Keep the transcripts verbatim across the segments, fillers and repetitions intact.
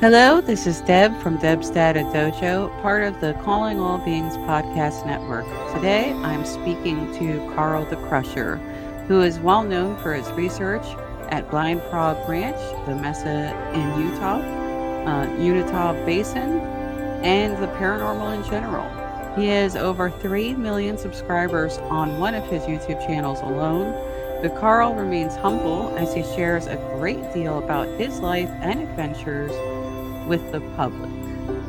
Hello, this is Deb from Deb's Data Dojo, part of the Calling All Beings podcast network. Today, I'm speaking to Carl the Crusher, who is well known for his research at Blind Frog Ranch, the Mesa in Utah, uh, Unitah Basin, and the paranormal in general. He has over three million subscribers on one of his YouTube channels alone. But Carl remains humble as he shares a great deal about his life and adventures with the public.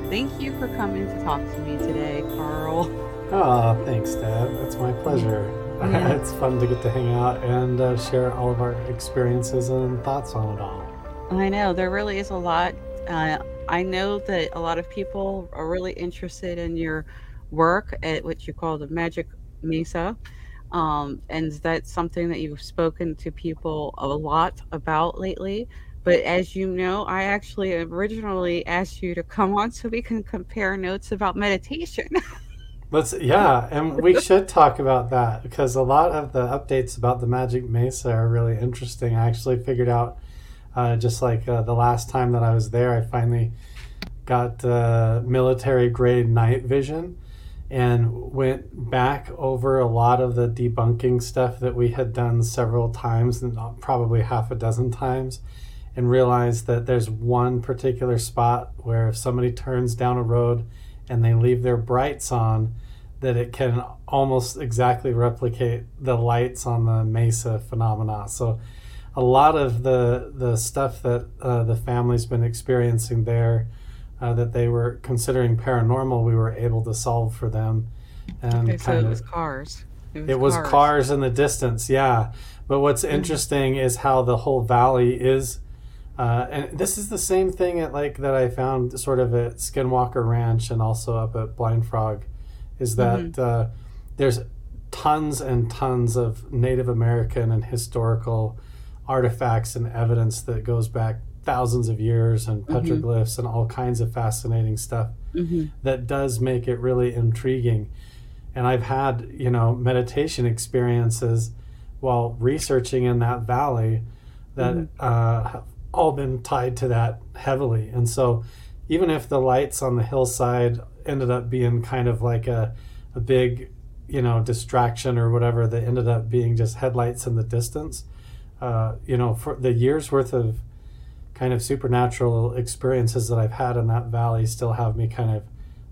Thank you for coming to talk to me today, Carl. Oh, thanks, Deb. It's my pleasure. Yeah. It's fun to get to hang out and uh, share all of our experiences and thoughts on it all. I know. There really is a lot. Uh, I know that a lot of people are really interested in your work at what you call the Magic Mesa. Um, and that's something that you've spoken to people a lot about lately. But as you know, I actually originally asked you to come on so we can compare notes about meditation. Let's, yeah, and we should talk about that because a lot of the updates about the Magic Mesa are really interesting. I actually figured out, uh, just like uh, the last time that I was there, I finally got uh, military grade night vision and went back over a lot of the debunking stuff that we had done several times, and probably half a dozen times, and realized that there's one particular spot where if somebody turns down a road and they leave their brights on, that it can almost exactly replicate the lights on the Mesa phenomena. So a lot of the, the stuff that uh, the family's been experiencing there, Uh, that they were considering paranormal, we were able to solve for them. And okay, so it was cars. It was, it was cars. cars in the distance, yeah. But what's interesting is how the whole valley is, uh, and this is the same thing at like that I found sort of at Skinwalker Ranch and also up at Blind Frog, is that mm-hmm. uh, there's tons and tons of Native American and historical artifacts and evidence that goes back thousands of years and petroglyphs mm-hmm. and all kinds of fascinating stuff mm-hmm. that does make it really intriguing. And I've had, you know, meditation experiences while researching in that valley that mm-hmm. uh, have all been tied to that heavily. And so even if the lights on the hillside ended up being kind of like a, a big, you know, distraction or whatever, that ended up being just headlights in the distance, uh, you know, for the year's worth of kind of supernatural experiences that I've had in that valley still have me kind of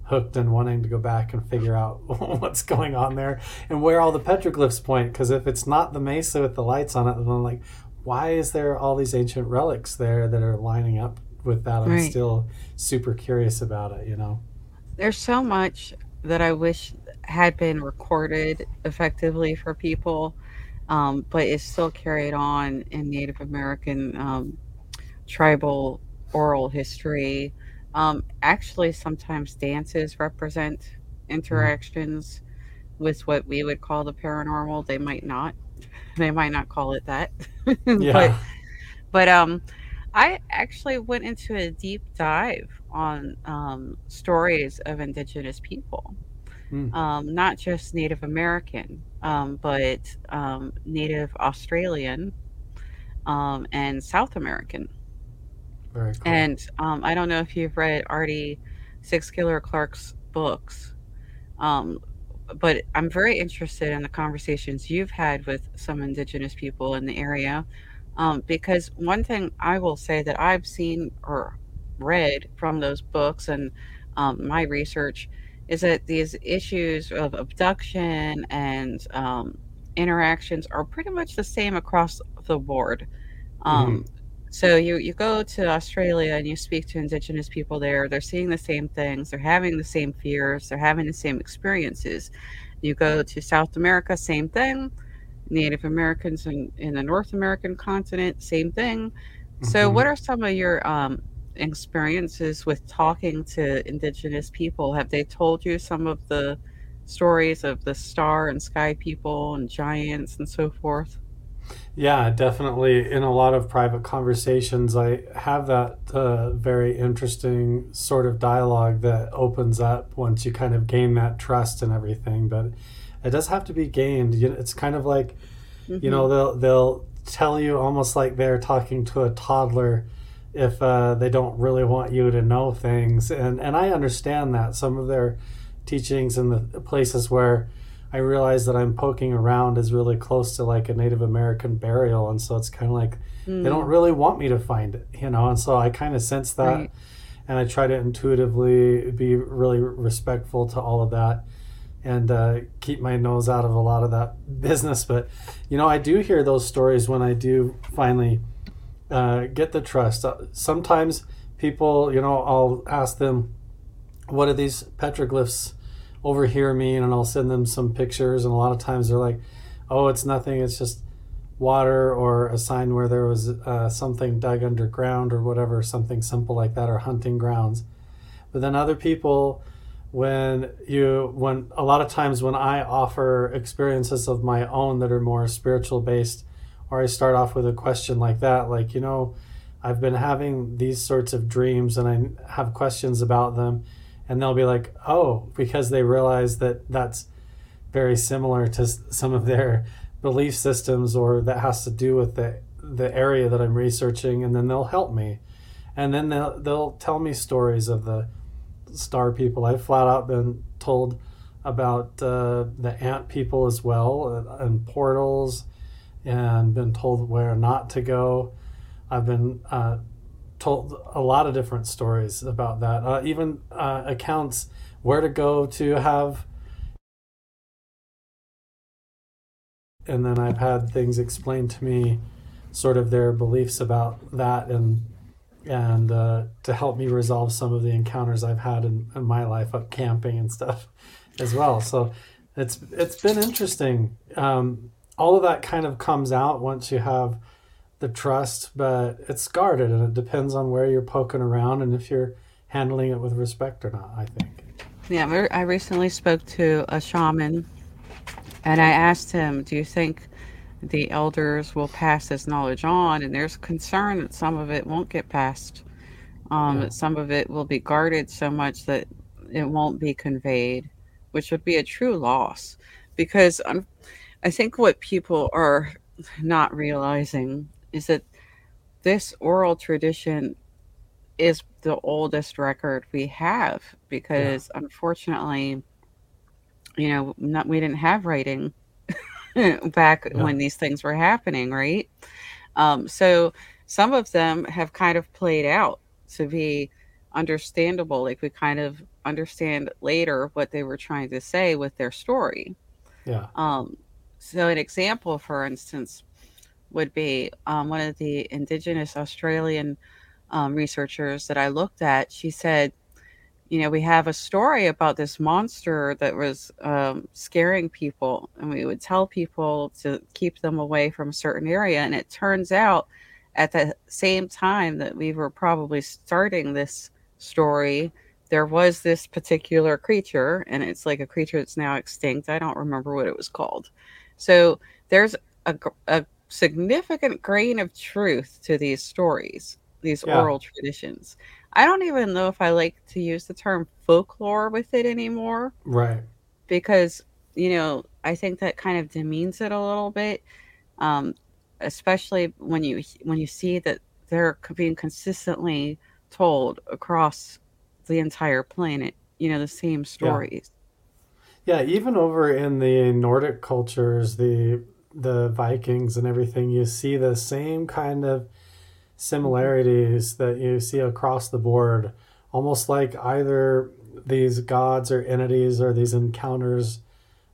hooked and wanting to go back and figure out what's going on there and where all the petroglyphs point. Because if it's not the Mesa with the lights on it, then I'm like, why is there all these ancient relics there that are lining up with that? I'm right. still super curious about it, you know? There's so much that I wish had been recorded effectively for people, um, but it's still carried on in Native American um tribal oral history. Um, actually, sometimes dances represent interactions mm-hmm. with what we would call the paranormal. They might not. They might not call it that. Yeah. But, but um, I actually went into a deep dive on um, stories of indigenous people. Mm. Um, not just Native American, um, but um, Native Australian um, and South American. Cool. And um, I don't know if you've read Artie Six-Killer Clark's books, um, but I'm very interested in the conversations you've had with some indigenous people in the area, um, because one thing I will say that I've seen or read from those books and um, my research is that these issues of abduction and um, interactions are pretty much the same across the board. Um, mm-hmm. So you, you go to Australia and you speak to indigenous people there. They're seeing the same things. They're having the same fears. They're having the same experiences. You go to South America, same thing. Native Americans in, in the North American continent, same thing. Mm-hmm. So what are some of your um, experiences with talking to indigenous people? Have they told you some of the stories of the star and sky people and giants and so forth? Yeah, definitely. In a lot of private conversations, I have that uh, very interesting sort of dialogue that opens up once you kind of gain that trust and everything. But it does have to be gained. It's kind of like, mm-hmm. you know, they'll they'll tell you almost like they're talking to a toddler if uh, they don't really want you to know things. And, and I understand that. Some of their teachings and the places where I realize that I'm poking around is really close to like a Native American burial. And so it's kind of like mm. they don't really want me to find it, you know. And so I kind of sense that. Right. And I try to intuitively be really respectful to all of that and uh, keep my nose out of a lot of that business. But, you know, I do hear those stories when I do finally uh, get the trust. Sometimes people, you know, I'll ask them, what do these petroglyphs over here mean? And I'll send them some pictures. And a lot of times they're like, oh, it's nothing. It's just water or a sign where there was uh, something dug underground or whatever, something simple like that, or hunting grounds. But then other people, when you, when a lot of times when I offer experiences of my own that are more spiritual based, or I start off with a question like that, like, you know, I've been having these sorts of dreams and I have questions about them, and they'll be like, oh, because they realize that that's very similar to some of their belief systems, or that has to do with the the area that I'm researching, and then they'll help me. And then they'll, they'll tell me stories of the star people. I've flat out been told about uh, the ant people as well, and, and portals, and been told where not to go. I've been uh, told a lot of different stories about that, uh, even uh, accounts where to go to have. And then I've had things explained to me, sort of their beliefs about that, and and uh, to help me resolve some of the encounters I've had in, in my life up camping and stuff as well. So it's it's been interesting. Um, all of that kind of comes out once you have the trust, but it's guarded, and it depends on where you're poking around and if you're handling it with respect or not, I think. Yeah, I recently spoke to a shaman. And I asked him, do you think the elders will pass this knowledge on? And there's concern that some of it won't get passed. Um, yeah. That some of it will be guarded so much that it won't be conveyed, which would be a true loss. Because um, I think what people are not realizing is that this oral tradition is the oldest record we have. Because yeah. unfortunately... you know, not we didn't have writing back yeah. when these things were happening, right? Um, so some of them have kind of played out to be understandable. Like we kind of understand later what they were trying to say with their story. Yeah. Um, so an example, for instance, would be um, one of the Indigenous Australian um, researchers that I looked at. She said, you know, we have a story about this monster that was um, scaring people, and we would tell people to keep them away from a certain area. And it turns out at the same time that we were probably starting this story, there was this particular creature, and it's like a creature that's now extinct. I don't remember what it was called. So there's a, a significant grain of truth to these stories, these yeah. oral traditions. I don't even know if I like to use the term folklore with it anymore. Right. Because, you know, I think that kind of demeans it a little bit, um, especially when you when you see that they're being consistently told across the entire planet, you know, the same stories. Yeah, yeah, even over in the Nordic cultures, the the Vikings and everything, you see the same kind of similarities that you see across the board, almost like either these gods or entities or these encounters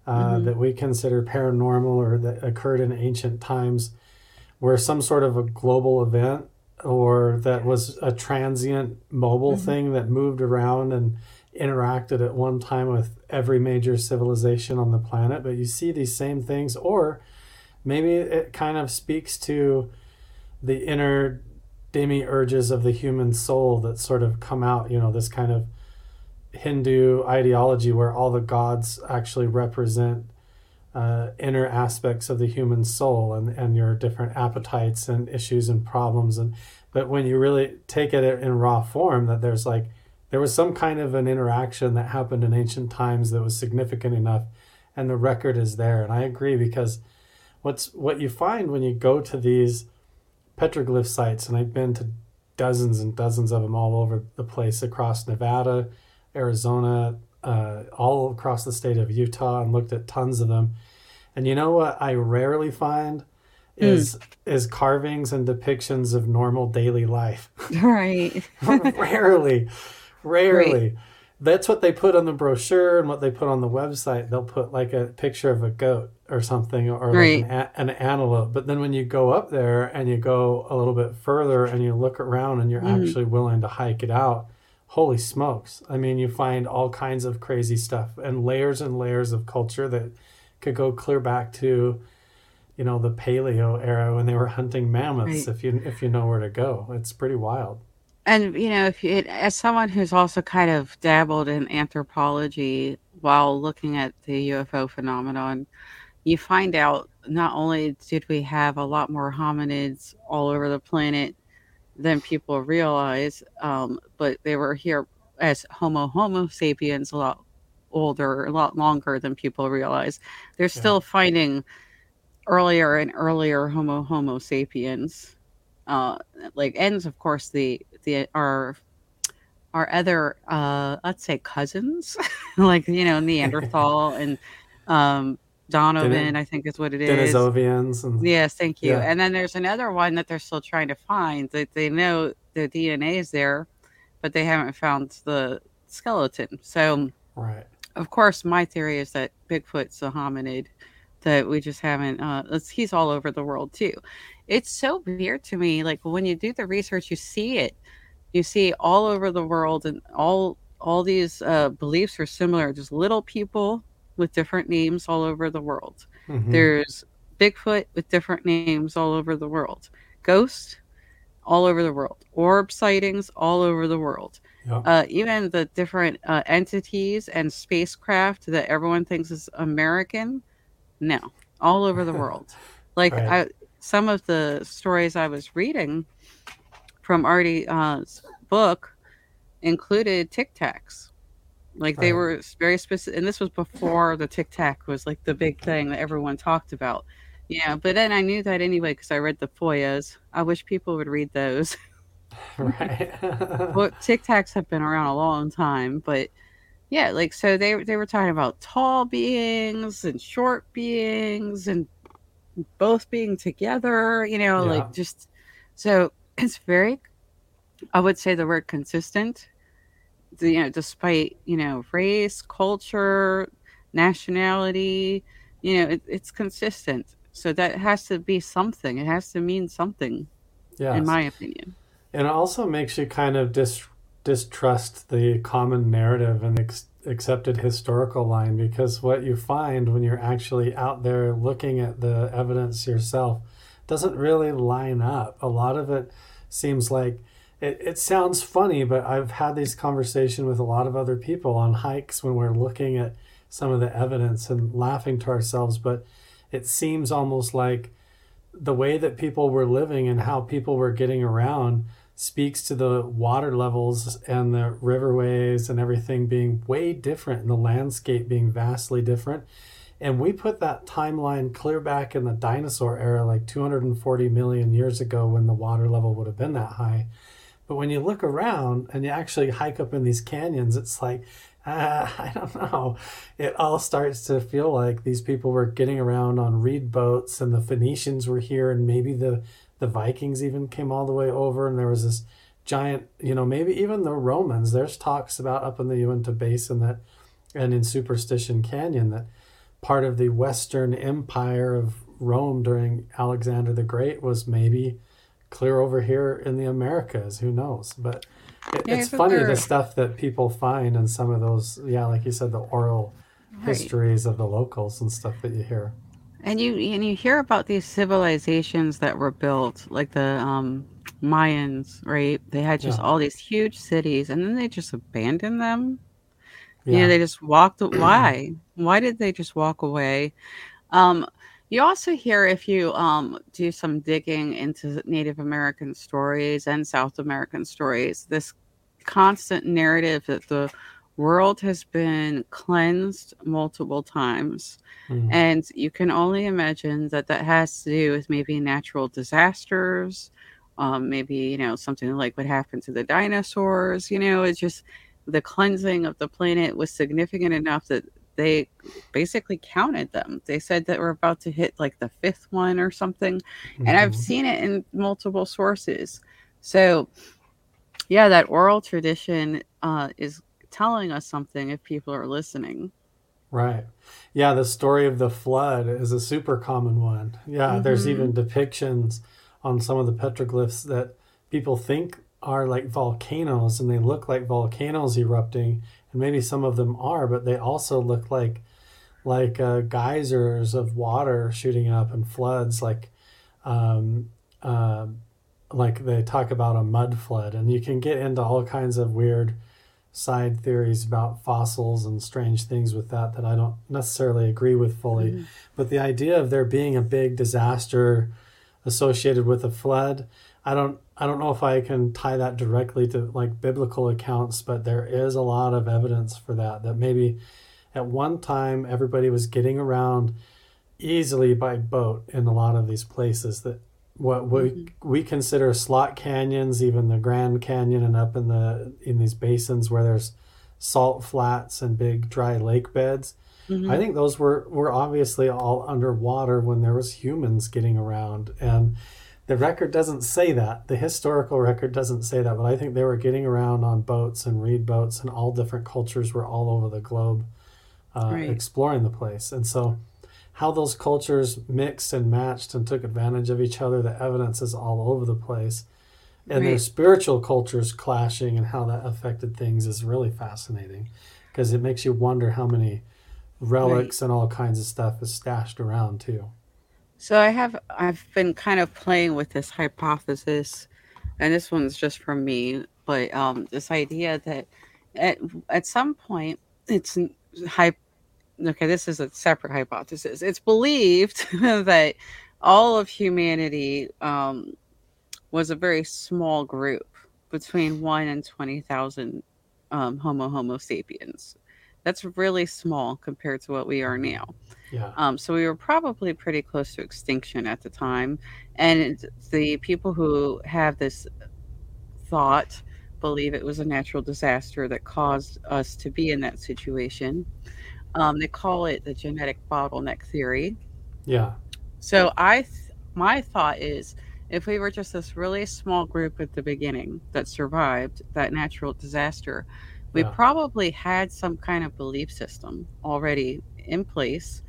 uh, mm-hmm. that we consider paranormal or that occurred in ancient times were some sort of a global event, or that was a transient mobile mm-hmm. thing that moved around and interacted at one time with every major civilization on the planet. But you see these same things, or maybe it kind of speaks to the inner demiurges of the human soul that sort of come out, you know, this kind of Hindu ideology where all the gods actually represent uh, inner aspects of the human soul and, and your different appetites and issues and problems. And but when you really take it in raw form, that there's like, there was some kind of an interaction that happened in ancient times that was significant enough, and the record is there. And I agree, because what's what you find when you go to these petroglyph sites, and I've been to dozens and dozens of them all over the place across Nevada, Arizona, uh, all across the state of Utah, and looked at tons of them. And you know what I rarely find is mm. is carvings and depictions of normal daily life. Right. Rarely. Rarely. Right. That's what they put on the brochure and what they put on the website. They'll put like a picture of a goat or something, or right. like an, a- an antelope. But then when you go up there and you go a little bit further and you look around and you're mm. actually willing to hike it out, holy smokes. I mean, you find all kinds of crazy stuff and layers and layers of culture that could go clear back to, you know, the paleo era when they were hunting mammoths. Right. If you, if you know where to go, it's pretty wild. And, you know, if you, as someone who's also kind of dabbled in anthropology while looking at the U F O phenomenon, you find out not only did we have a lot more hominids all over the planet than people realize, um, but they were here as Homo Homo sapiens a lot older, a lot longer than people realize. They're still yeah. finding earlier and earlier Homo Homo sapiens. Uh, like, and of course the the our our other uh, let's say cousins, like, you know, Neanderthal and um, Donovan, Deni- I think is what it is. Denisovians. And- yes, thank you. Yeah. And then there's another one that they're still trying to find. That they, they know the D N A is there, but they haven't found the skeleton. So, right. Of course, my theory is that Bigfoot's a hominid that we just haven't. Uh, let's, he's all over the world too. It's so weird to me. Like, when you do the research, you see it. You see all over the world, and all all these uh, beliefs are similar. There's little people with different names all over the world. Mm-hmm. There's Bigfoot with different names all over the world. Ghosts all over the world. Orb sightings all over the world. Yep. Uh, even the different uh, entities and spacecraft that everyone thinks is American. No, all over the world. Like, right. I... Some of the stories I was reading from Artie's book included Tic Tacs. Like, they were very specific. And this was before the Tic Tac was like the big thing that everyone talked about. Yeah. But then I knew that anyway, because I read the F O I As. I wish people would read those. Right. Well, Tic Tacs have been around a long time, but yeah, like, so they, they were talking about tall beings and short beings and both being together, you know, yeah. like, just, so it's very, I would say the word consistent, you know, despite, you know, race, culture, nationality, you know, it, it's consistent. So that has to be something. It has to mean something, yes. in my opinion. And it also makes you kind of dis- distrust the common narrative and ex- accepted historical line, because what you find when you're actually out there looking at the evidence yourself doesn't really line up. A lot of it seems like it, it sounds funny, but I've had these conversations with a lot of other people on hikes when we're looking at some of the evidence and laughing to ourselves, but it seems almost like the way that people were living and how people were getting around speaks to the water levels and the riverways and everything being way different and the landscape being vastly different. And we put that timeline clear back in the dinosaur era, like two hundred forty million years ago, when the water level would have been that high. But when you look around and you actually hike up in these canyons, it's like, uh, I don't know. It all starts to feel like these people were getting around on reed boats, and the Phoenicians were here, and maybe the The Vikings even came all the way over, and there was this giant, you know, maybe even the Romans. There's talks about up in the Uinta Basin that, and in Superstition Canyon, that part of the Western Empire of Rome during Alexander the Great was maybe clear over here in the Americas. Who knows? But it, it's funny the stuff that people find in some of those, yeah, like you said, the oral right. histories of the locals and stuff that you hear. And you and you hear about these civilizations that were built, like the um, Mayans, right? They had just yeah. all these huge cities, and then they just abandoned them. Yeah. You know, they just walked. Why? Why did they just walk away? Um, you also hear, if you um, do some digging into Native American stories and South American stories, this constant narrative that the world has been cleansed multiple times, mm. and you can only imagine that that has to do with maybe natural disasters Um, maybe, you know, something like what happened to the dinosaurs. You know, it's just the cleansing of the planet was significant enough that they basically counted them. They said that we're about to hit like the fifth one or something. Mm-hmm. And I've seen it in multiple sources. So, yeah, that oral tradition uh, is telling us something if people are listening. Right. Yeah, the story of the flood is a super common one. Yeah, mm-hmm. There's even depictions on some of the petroglyphs that people think are like volcanoes, and they look like volcanoes erupting. And maybe some of them are, but they also look like like uh, geysers of water shooting up and floods, like um, uh, like they talk about a mud flood. And you can get into all kinds of weird side theories about fossils and strange things with that that I don't necessarily agree with fully. Mm-hmm. But the idea of there being a big disaster associated with a flood, I don't I don't know if I can tie that directly to like biblical accounts, but there is a lot of evidence for that, that maybe at one time everybody was getting around easily by boat in a lot of these places that what we we consider slot canyons, even the Grand Canyon, and up in the in these basins where there's salt flats and big dry lake beds. Mm-hmm. I think those were, were obviously all underwater when there was humans getting around. And the record doesn't say that. The historical record doesn't say that, but I think they were getting around on boats and reed boats, and all different cultures were all over the globe uh, right. exploring the place. And so how those cultures mixed and matched and took advantage of each other, the evidence is all over the place. And right. their spiritual cultures clashing and how that affected things is really fascinating, because it makes you wonder how many relics right. and all kinds of stuff is stashed around too. So I have I've been kind of playing with this hypothesis, and this one's just from me, but um this idea that at at some point it's hype okay this is a separate hypothesis. It's believed that all of humanity um was a very small group between one and twenty thousand um homo homo sapiens. That's really small compared to what we are now. Yeah. Um, so we were probably pretty close to extinction at the time. And the people who have this thought believe it was a natural disaster that caused us to be in that situation. Um, they call it the genetic bottleneck theory. Yeah. So I, th- my thought is, if we were just this really small group at the beginning that survived that natural disaster, we yeah. probably had some kind of belief system already in place,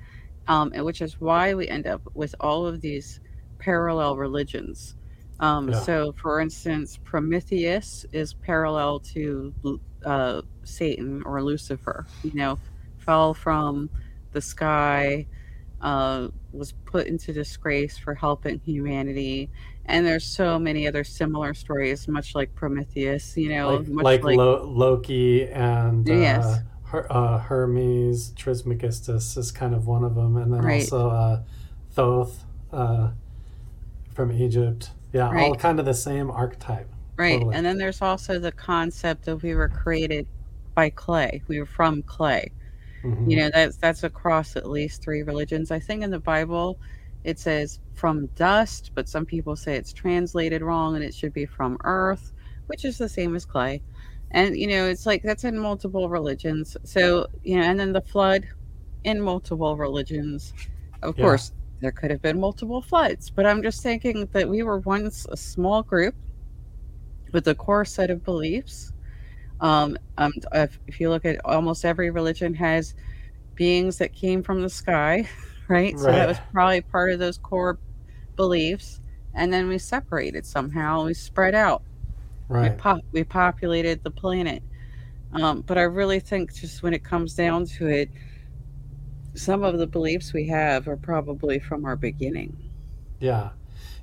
um, and which is why we end up with all of these parallel religions. Um, yeah. So, for instance, Prometheus is parallel to uh, Satan or Lucifer, you know, fell from the sky, uh, was put into disgrace for helping humanity. And there's so many other similar stories, much like Prometheus, you know, like, much like, like Lo- Loki and yes. uh, Her- uh, Hermes, Trismegistus is kind of one of them, and then right. also uh, Thoth uh, from Egypt. Yeah, right. all kind of the same archetype. Right, totally. And then there's also the concept that we were created by clay. We were from clay. Mm-hmm. You know, that's that's across at least three religions. I think in the Bible, it says from dust, but some people say it's translated wrong and it should be from earth, which is the same as clay. And, you know, it's like that's in multiple religions. So, you know, and then the flood in multiple religions. Of yeah. course, there could have been multiple floods, but I'm just thinking that we were once a small group with a core set of beliefs. Um, um, if, if you look at almost every religion has beings that came from the sky. Right? Right. So that was probably part of those core beliefs. And then we separated somehow. We spread out. Right. We, pop- we populated the planet. Um, but I really think just when it comes down to it, some of the beliefs we have are probably from our beginning. Yeah.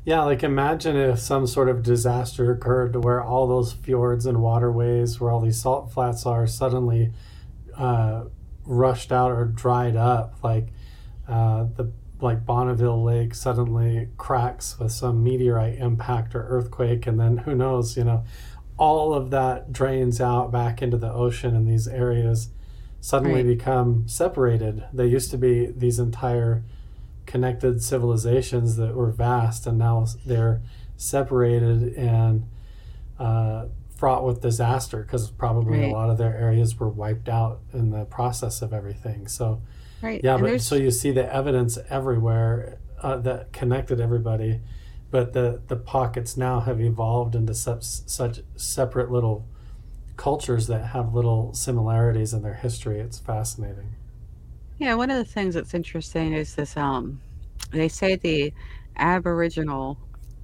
Yeah. Like imagine if some sort of disaster occurred to where all those fjords and waterways where all these salt flats are suddenly uh, rushed out or dried up. Like, Uh, the like Bonneville Lake suddenly cracks with some meteorite impact or earthquake, and then who knows, you know, all of that drains out back into the ocean, and these areas suddenly right. become separated. They used to be these entire connected civilizations that were vast, and now they're separated and uh, fraught with disaster, because probably right. a lot of their areas were wiped out in the process of everything. So, right. yeah, and but there's... so you see the evidence everywhere uh, that connected everybody, but the, the pockets now have evolved into such such separate little cultures that have little similarities in their history. It's fascinating. Yeah, one of the things that's interesting is this. Um, they say the Aboriginal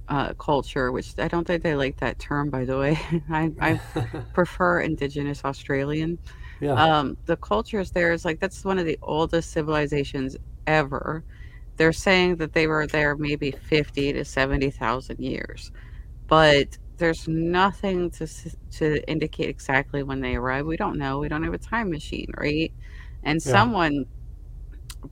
uh, culture, which I don't think they like that term, by the way. I, I prefer Indigenous Australian. Yeah. Um, the cultures there is like that's one of the oldest civilizations ever. They're saying that they were there maybe fifty to seventy thousand years, but there's nothing to to indicate exactly when they arrived. We don't know. We don't have a time machine, right? And yeah. someone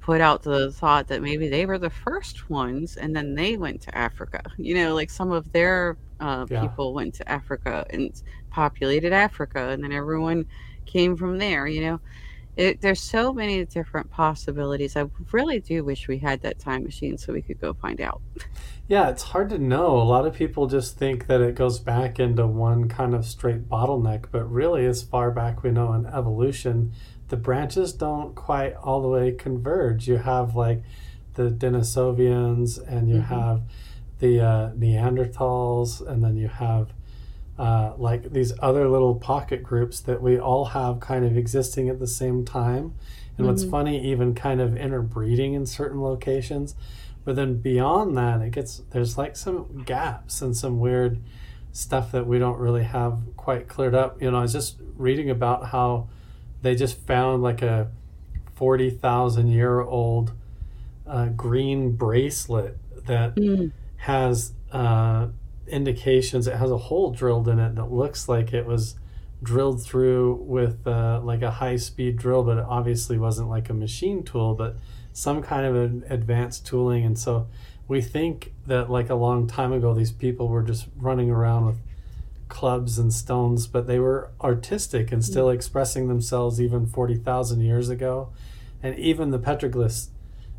put out the thought that maybe they were the first ones and then they went to Africa, you know, like some of their uh, yeah. people went to Africa and populated Africa, and then everyone came from there, you know. It, there's so many different possibilities. I really do wish we had that time machine so we could go find out. Yeah, it's hard to know. A lot of people just think that it goes back into one kind of straight bottleneck, but really as far back we know in evolution, the branches don't quite all the way converge. You have like the Denisovians, and you mm-hmm. have the uh, Neanderthals, and then you have uh, like these other little pocket groups that we all have kind of existing at the same time. And mm-hmm. what's funny, even kind of interbreeding in certain locations. But then beyond that, it gets there's like some gaps and some weird stuff that we don't really have quite cleared up. You know, I was just reading about how they just found like a forty thousand year old uh, green bracelet that mm. has uh, indications. It has a hole drilled in it that looks like it was drilled through with uh, like a high speed drill, but it obviously wasn't like a machine tool, but some kind of an advanced tooling. And so we think that like a long time ago, these people were just running around with clubs and stones, but they were artistic and still expressing themselves even forty thousand years ago. And even the petroglyphs,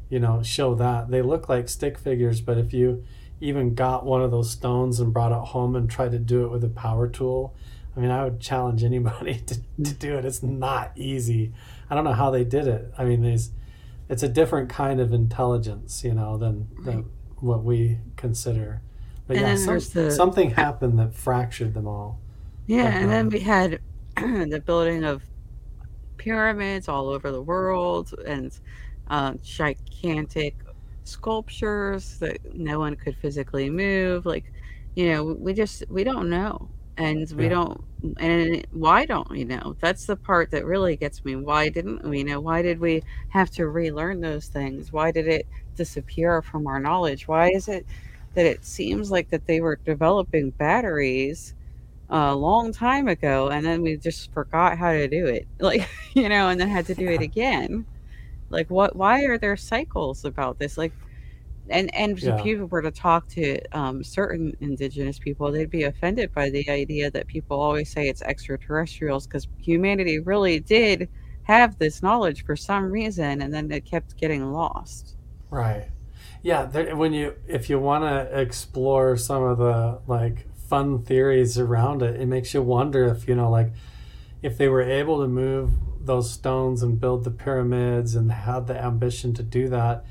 you know, show that. They look like stick figures, but if you even got one of those stones and brought it home and tried to do it with a power tool, I mean, I would challenge anybody to, to do it. It's not easy. I don't know how they did it. I mean, there's, it's a different kind of intelligence, you know, than, than what we consider. But and yeah, then some, there's the, something happened that fractured them all. Yeah, like, and then we had the building of pyramids all over the world, and uh, gigantic sculptures that no one could physically move. Like, you know, we just, we don't know. And we yeah. don't, and why don't we know? That's the part that really gets me. Why didn't we know? Why did we have to relearn those things? Why did it disappear from our knowledge? Why is it that it seems like that they were developing batteries a long time ago, and then we just forgot how to do it, like, you know, and then had to do yeah. it again. Like, what, why are there cycles about this? Like, and, and yeah. if you were to talk to um, certain indigenous people, they'd be offended by the idea that people always say it's extraterrestrials, because humanity really did have this knowledge for some reason, and then it kept getting lost. Right. Yeah, there, when you if you want to explore some of the like fun theories around it, it makes you wonder if, you know, like if they were able to move those stones and build the pyramids and had the ambition to do that,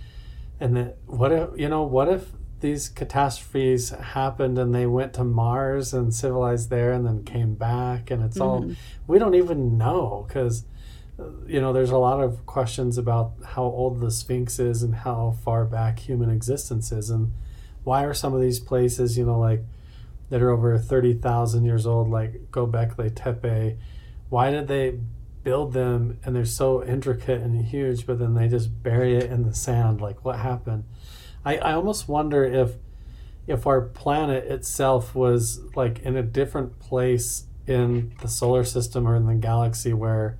and that what if, you know, what if these catastrophes happened and they went to Mars and civilized there and then came back, and it's mm-hmm. all, we don't even know, because you know, there's a lot of questions about how old the Sphinx is and how far back human existence is, and why are some of these places, you know, like that are over thirty thousand years old, like Göbekli Tepe, why did they build them and they're so intricate and huge, but then they just bury it in the sand? Like, what happened? I, I almost wonder if if our planet itself was like in a different place in the solar system or in the galaxy where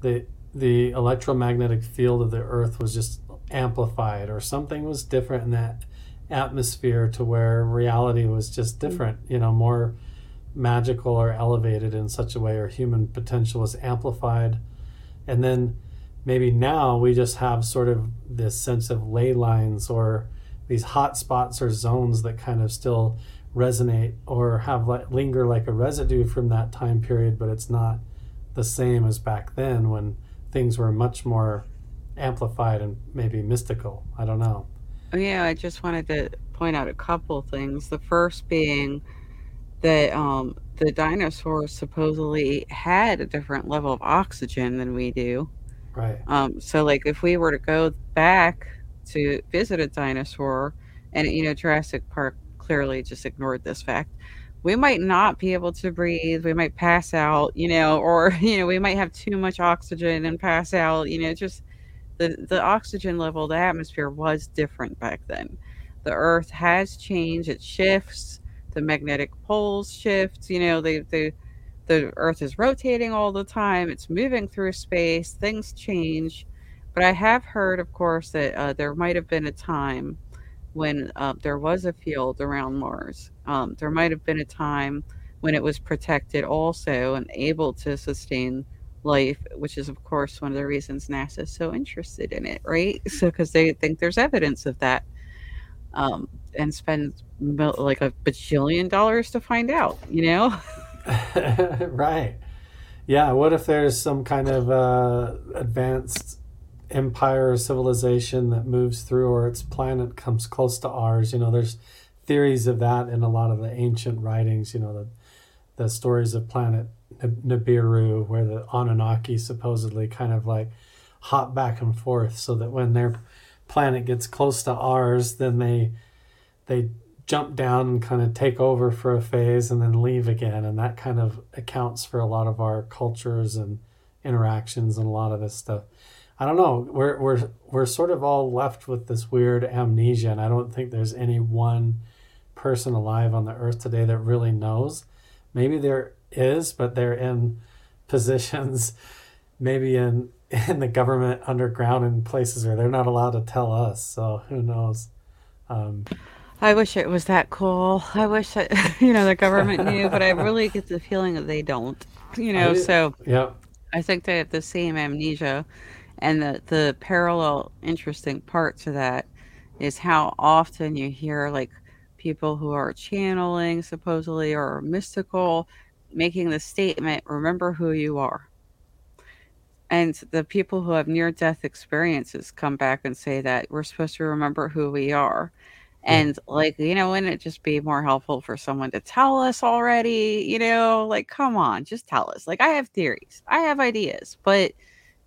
the the electromagnetic field of the Earth was just amplified, or something was different in that atmosphere to where reality was just different, you know, more magical or elevated in such a way, or human potential was amplified. And then maybe now we just have sort of this sense of ley lines or these hot spots or zones that kind of still resonate or have like linger like a residue from that time period, but it's not the same as back then when things were much more amplified and maybe mystical. I don't know. Yeah, I just wanted to point out a couple things. The first being that um, the dinosaurs supposedly had a different level of oxygen than we do. Right. Um, so, like, if we were to go back to visit a dinosaur, and, you know, Jurassic Park clearly just ignored this fact, we might not be able to breathe. We might pass out, you know, or, you know, we might have too much oxygen and pass out, you know, just the, the oxygen level, the atmosphere was different back then. The Earth has changed. It shifts. The magnetic poles shift. You know, they, they, the Earth is rotating all the time. It's moving through space. Things change. But I have heard, of course, that uh, there might have been a time when uh, there was a field around Mars. Um, there might have been a time when it was protected also and able to sustain life, which is, of course, one of the reasons NASA is so interested in it, right? So because they think there's evidence of that um, and spend like a bajillion dollars to find out, you know? Right. Yeah. What if there's some kind of uh, advanced empire or civilization that moves through, or its planet comes close to ours? You know, there's theories of that in a lot of the ancient writings, you know, the the stories of planet Nibiru, where the Anunnaki supposedly kind of like hop back and forth so that when their planet gets close to ours, then they they jump down and kind of take over for a phase and then leave again. And that kind of accounts for a lot of our cultures and interactions and a lot of this stuff. I don't know. We're we're we're sort of all left with this weird amnesia, and I don't think there's any one person alive on the Earth today that really knows. Maybe there is, but they're in positions, maybe in in the government underground in places where they're not allowed to tell us. So who knows? Um, I wish it was that cool. I wish that, you know, the government knew, but I really get the feeling that they don't. You know, I, so yeah. I think they have the same amnesia. And the, the parallel interesting part to that is how often you hear like people who are channeling supposedly or mystical making the statement, remember who you are. And the people who have near-death experiences come back and say that we're supposed to remember who we are. Yeah. And like, you know, wouldn't it just be more helpful for someone to tell us already? You know, like, come on, just tell us. Like, I have theories, I have ideas, but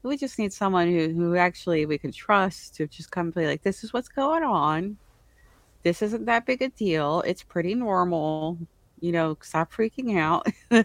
we just need someone who, who actually we can trust to just come and be like, this is what's going on. This isn't that big a deal. It's pretty normal. You know, stop freaking out. You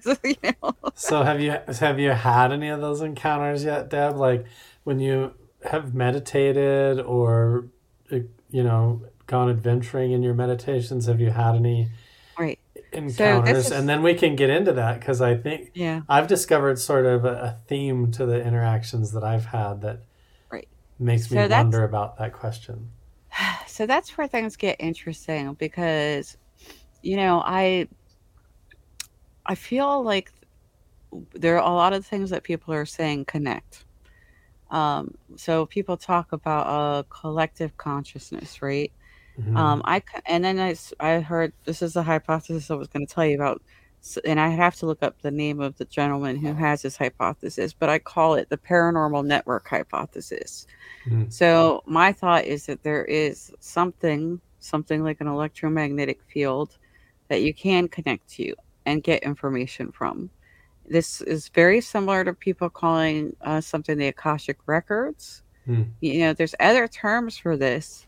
know? So have you have you had any of those encounters yet, Deb? Like when you have meditated or, you know, gone adventuring in your meditations, have you had any right. encounters? So is... And then we can get into that, because I think yeah. I've discovered sort of a, a theme to the interactions that I've had that right. makes so me that's... wonder about that question. So that's where things get interesting, because, you know, I I feel like there are a lot of things that people are saying connect. Um, so people talk about a collective consciousness, right? Mm-hmm. Um, I and then I, I heard, this is the hypothesis I was going to tell you about, and I have to look up the name of the gentleman who has this hypothesis, but I call it the paranormal network hypothesis. Mm-hmm. So my thought is that there is something, something like an electromagnetic field that you can connect to and get information from. This is very similar to people calling uh, something the Akashic Records. Mm-hmm. You know, there's other terms for this,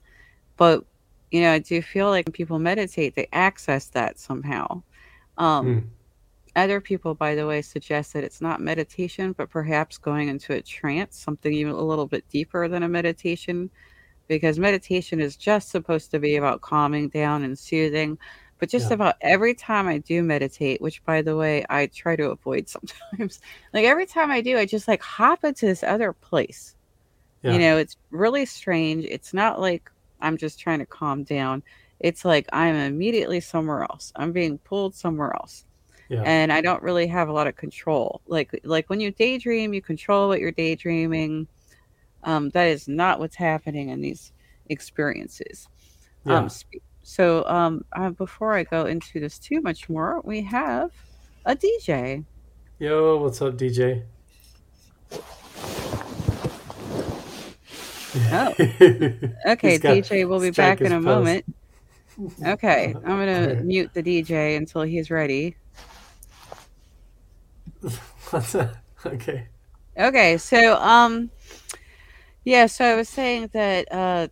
but you know, I do feel like when people meditate, they access that somehow. Um, mm. Other people, by the way, suggest that it's not meditation, but perhaps going into a trance, something even a little bit deeper than a meditation, because meditation is just supposed to be about calming down and soothing. But just yeah. about every time I do meditate, which, by the way, I try to avoid sometimes, like every time I do, I just like hop into this other place. Yeah. You know, it's really strange. It's not like I'm just trying to calm down. It's like I'm immediately somewhere else. I'm being pulled somewhere else. Yeah. And I don't really have a lot of control. Like like when you daydream, you control what you're daydreaming. Um, that is not what's happening in these experiences. Yeah. Um, sp- So um, uh, before I go into this too much more, we have a D J. Yo, what's up, D J? Oh. Okay, D J will be back in a post. moment. Okay, I'm going right. to mute the D J until he's ready. What's that? Okay. Okay, so, um, yeah, so I was saying that, uh,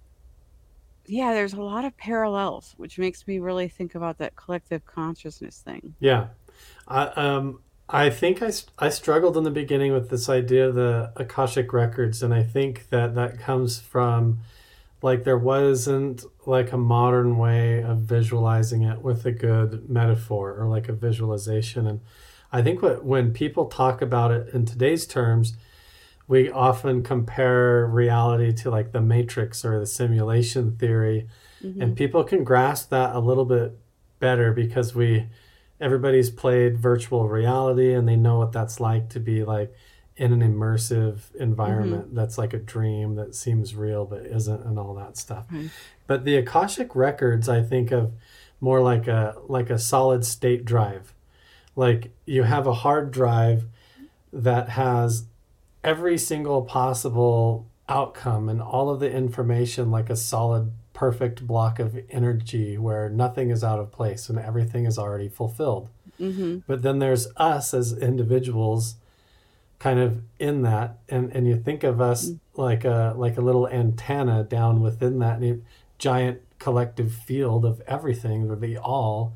yeah, there's a lot of parallels, which makes me really think about that collective consciousness thing. Yeah. I, um, I think I, I struggled in the beginning with this idea of the Akashic records. And I think that that comes from, like, there wasn't like a modern way of visualizing it with a good metaphor or like a visualization. And I think what, when people talk about it in today's terms, we often compare reality to like the Matrix or the simulation theory, mm-hmm. and people can grasp that a little bit better because we, everybody's played virtual reality and they know what that's like to be like in an immersive environment. Mm-hmm. That's like a dream that seems real, but isn't, and all that stuff. Mm-hmm. But the Akashic records, I think of more like a, like a solid state drive. Like you have a hard drive that has every single possible outcome and all of the information, like a solid, perfect block of energy where nothing is out of place and everything is already fulfilled. Mm-hmm. But then there's us as individuals kind of in that. And, and you think of us mm-hmm. like a, like a little antenna down within that giant collective field of everything, the all,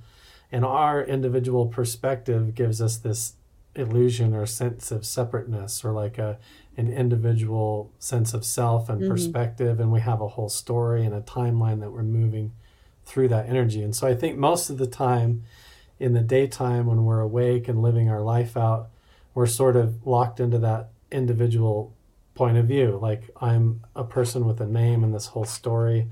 and our individual perspective gives us this illusion or sense of separateness or like a an individual sense of self and mm-hmm. perspective, and we have a whole story and a timeline that we're moving through that energy. And so I think most of the time in the daytime when we're awake and living our life out, we're sort of locked into that individual point of view, like I'm a person with a name and this whole story.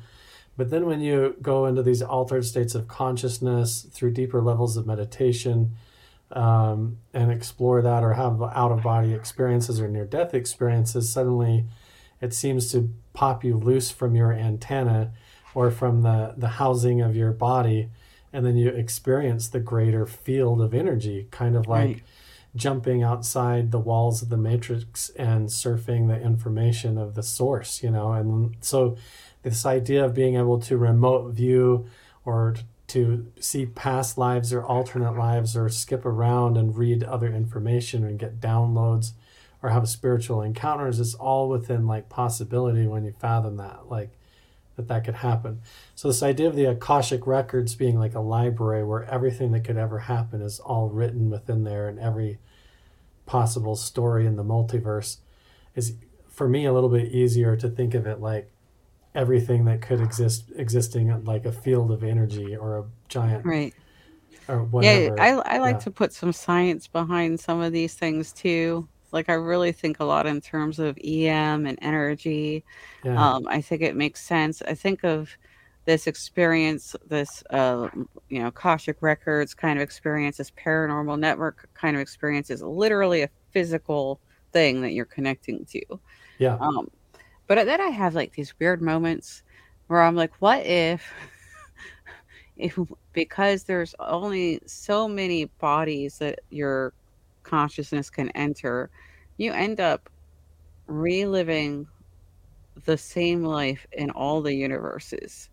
But then when you go into these altered states of consciousness through deeper levels of meditation, Um, and explore that or have out-of-body experiences or near-death experiences, suddenly it seems to pop you loose from your antenna or from the, the housing of your body, and then you experience the greater field of energy, kind of like right. jumping outside the walls of the Matrix and surfing the information of the source, you know. And so this idea of being able to remote view or to to see past lives or alternate lives or skip around and read other information and get downloads or have spiritual encounters, it's all within like possibility when you fathom that, like that that could happen. So this idea of the Akashic records being like a library where everything that could ever happen is all written within there, and every possible story in the multiverse is for me a little bit easier to think of it like everything that could exist existing at like a field of energy or a giant right or whatever. Yeah, I, I like yeah. to put some science behind some of these things too. Like I really think a lot in terms of E M and energy. Yeah. Um, I think it makes sense. I think of this experience, this uh, you know, Akashic records kind of experience, this paranormal network kind of experience is literally a physical thing that you're connecting to. Yeah. Um, But then I have like these weird moments where I'm like, what if, if because there's only so many bodies that your consciousness can enter, you end up reliving the same life in all the universes.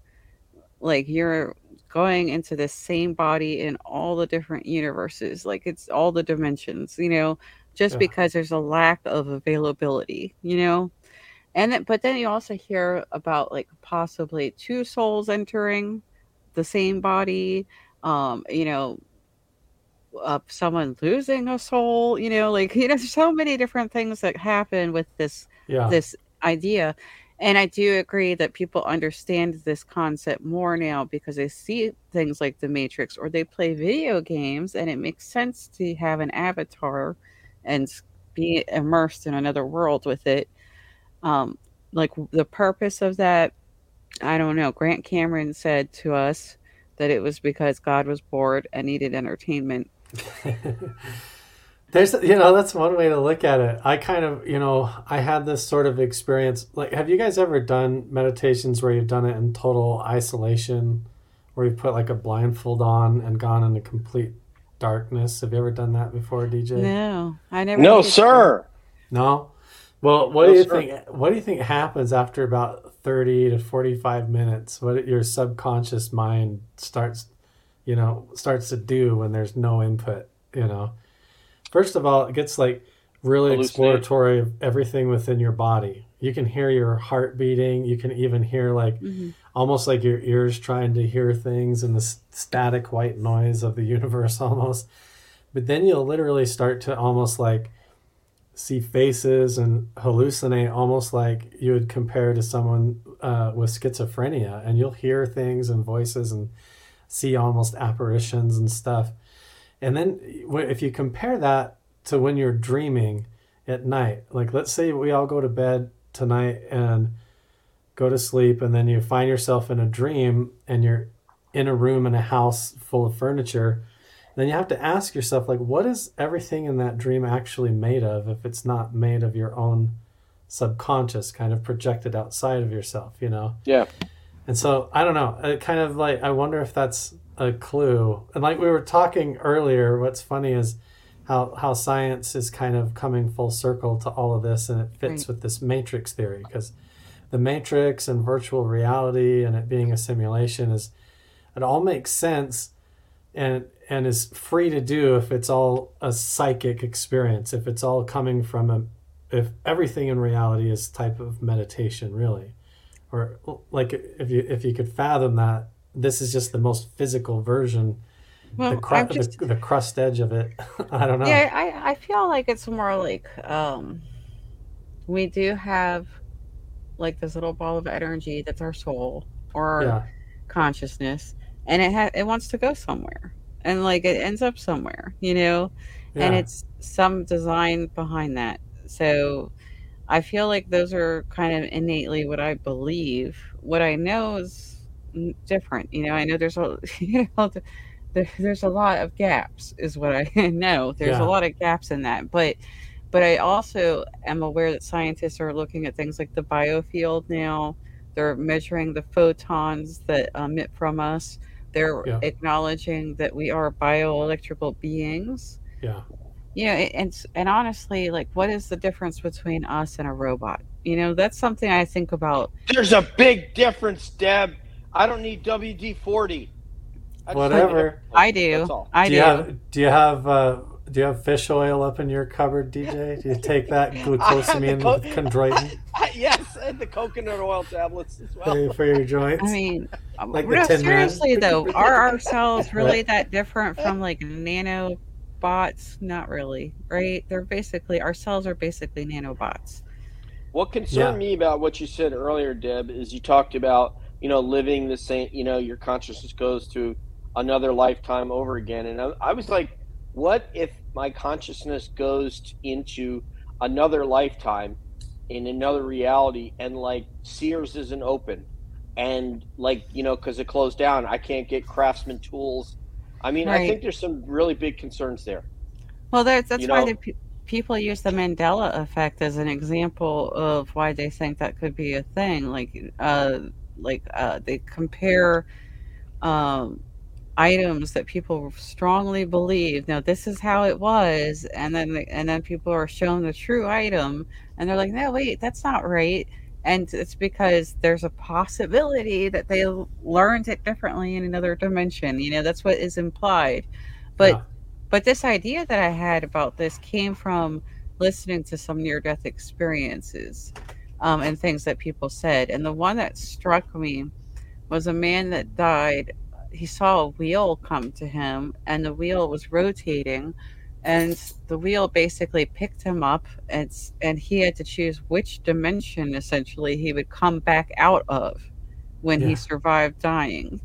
Like you're going into the same body in all the different universes. Like it's all the dimensions, you know, just yeah. because there's a lack of availability, you know? And then, but then you also hear about like possibly two souls entering the same body, um, you know, uh, someone losing a soul, you know, like, you know, there's so many different things that happen with this, yeah. this idea. And I do agree that people understand this concept more now because they see things like the Matrix or they play video games, and it makes sense to have an avatar and be immersed in another world with it. Um, like the purpose of that, I don't know. Grant Cameron said to us that it was because God was bored and needed entertainment. There's, you know, that's one way to look at it. I kind of, you know, I had this sort of experience. Like, have you guys ever done meditations where you've done it in total isolation where you've put like a blindfold on and gone into complete darkness. Have you ever done that before, D J? No, I never. No, sir. That. No. Well, what no, do you sir. think? What do you think happens after about thirty to forty-five minutes? What your subconscious mind starts, you know, starts to do when there's no input. You know, first of all, it gets like really exploratory of everything within your body. You can hear your heart beating. You can even hear like mm-hmm. almost like your ears trying to hear things and the st- static white noise of the universe almost. But then you'll literally start to almost like see faces and hallucinate, almost like you would compare to someone uh, with schizophrenia. And you'll hear things and voices and see almost apparitions and stuff. And then if you compare that to when you're dreaming at night, like let's say we all go to bed tonight and go to sleep, and then you find yourself in a dream and you're in a room in a house full of furniture, then you have to ask yourself, like, what is everything in that dream actually made of if it's not made of your own subconscious kind of projected outside of yourself, you know? Yeah. And so I don't know, it kind of like, I wonder if that's a clue. And like we were talking earlier, what's funny is How, how science is kind of coming full circle to all of this, and it fits right. with this matrix theory, because the matrix and virtual reality and it being a simulation is, it all makes sense and and is free to do if it's all a psychic experience, if it's all coming from a, if everything in reality is type of meditation really, or like if you if you could fathom that this is just the most physical version. Well, the, cru- just, the, the crust edge of it. I don't know. Yeah, I, I feel like it's more like um, we do have like this little ball of energy that's our soul or yeah. consciousness, and it ha- it wants to go somewhere, and like it ends up somewhere, you know, yeah. and it's some design behind that. So I feel like those are kind of innately what I believe. What I know is different, you know. I know there's a you know. There's a lot of gaps is what I know. There's yeah. a lot of gaps in that. But but I also am aware that scientists are looking at things like the biofield now. They're measuring the photons that emit from us. They're yeah. acknowledging that we are bioelectrical beings. Yeah. You know, and, and honestly, like, what is the difference between us and a robot? You know, that's something I think about. There's a big difference, Deb. I don't need W D forty. Whatever. I do. I do. Do you have do you have, uh, do you have fish oil up in your cupboard, D J? Do you take that glucosamine co- with chondroitin? Yes, and the coconut oil tablets as well. For, for your joints. I mean, like no, seriously man. Though, are our cells really that different from like nanobots? Not really, right? They're basically, our cells are basically nanobots. What concerned yeah. me about what you said earlier, Deb, is you talked about, you know, living the same, you know, your consciousness goes to another lifetime over again, and I, I was like, what if my consciousness goes t- into another lifetime in another reality, and like Sears isn't open, and like, you know, because it closed down, I can't get Craftsman tools. I mean, right. I think there's some really big concerns there. Well, that's that's you why the pe- people use the Mandela effect as an example of why they think that could be a thing. Like, uh, like uh, they compare. Um, items that people strongly believe, now this is how it was, and then the, and then people are shown the true item and they're like, no wait, that's not right. And it's because there's a possibility that they learned it differently in another dimension, you know, that's what is implied. But yeah. but this idea that I had about this came from listening to some near-death experiences um, and things that people said, and the one that struck me was a man that died. He saw a wheel come to him, and the wheel was rotating, and the wheel basically picked him up, and and he had to choose which dimension essentially he would come back out of when yeah. he survived dying.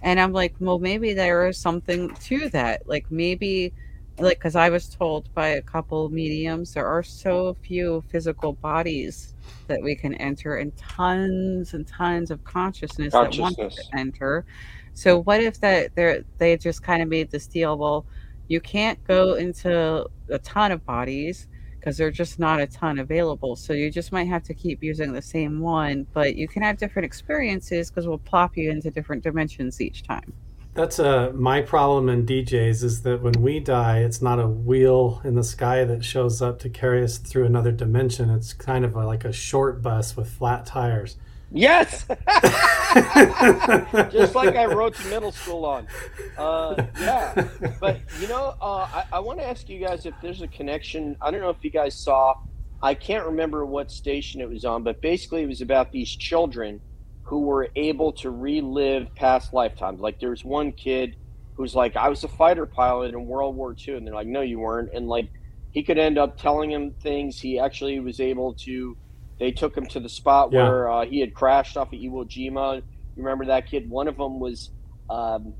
And I'm like, well, maybe there is something to that. Like maybe, like, because I was told by a couple mediums, there are so few physical bodies that we can enter, and tons and tons of consciousness, consciousness. that wants to enter. So what if that they they just kind of made this deal? Well, you can't go into a ton of bodies. because there's just not a ton available. So you just might have to keep using the same one, but you can have different experiences because we'll plop you into different dimensions each time. That's uh, my problem in D Js is that when we die, it's not a wheel in the sky that shows up to carry us through another dimension. It's kind of a, like a short bus with flat tires. Yes! Just like I rode to middle school on. Uh, yeah. But, you know, uh, I, I want to ask you guys if there's a connection. I don't know if you guys saw. I can't remember what station it was on, but basically it was about these children who were able to relive past lifetimes. Like there was one kid who's like, I was a fighter pilot in World War Two. And they're like, no, you weren't. And like, he could end up telling him things. He actually was able to, they took him to the spot yeah. where uh, he had crashed off of Iwo Jima. You remember that kid? One of them was, um,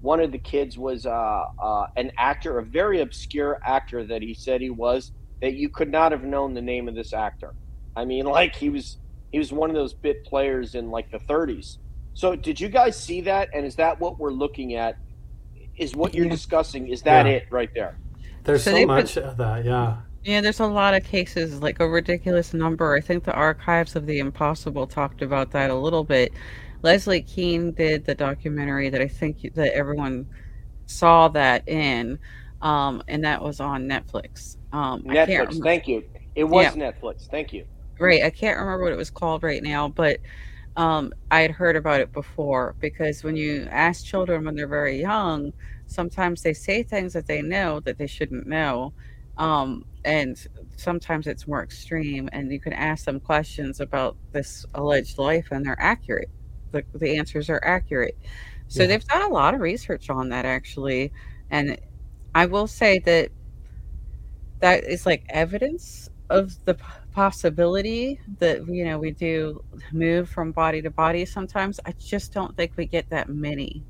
one of the kids was uh, uh, an actor, a very obscure actor that he said he was, that you could not have known the name of this actor. I mean, like he was, He was one of those bit players in like the thirties. So did you guys see that? And is that what we're looking at? Is what you're discussing, is that yeah. it right there? There's so, so much put, of that, yeah. Yeah, there's a lot of cases, like a ridiculous number. I think the Archives of the Impossible talked about that a little bit. Leslie Keene did the documentary that I think that everyone saw that in, um, and that was on Netflix. Um, Netflix, I can't thank you. It was yeah. Netflix, thank you. Right, I can't remember what it was called right now, but um, I had heard about it before, because when you ask children when they're very young, sometimes they say things that they know that they shouldn't know, um, and sometimes it's more extreme, and you can ask them questions about this alleged life, and they're accurate. The, the answers are accurate. So yeah. they've done a lot of research on that, actually, and I will say that that is like evidence of the possibility that, you know, we do move from body to body sometimes. I just don't think we get that many.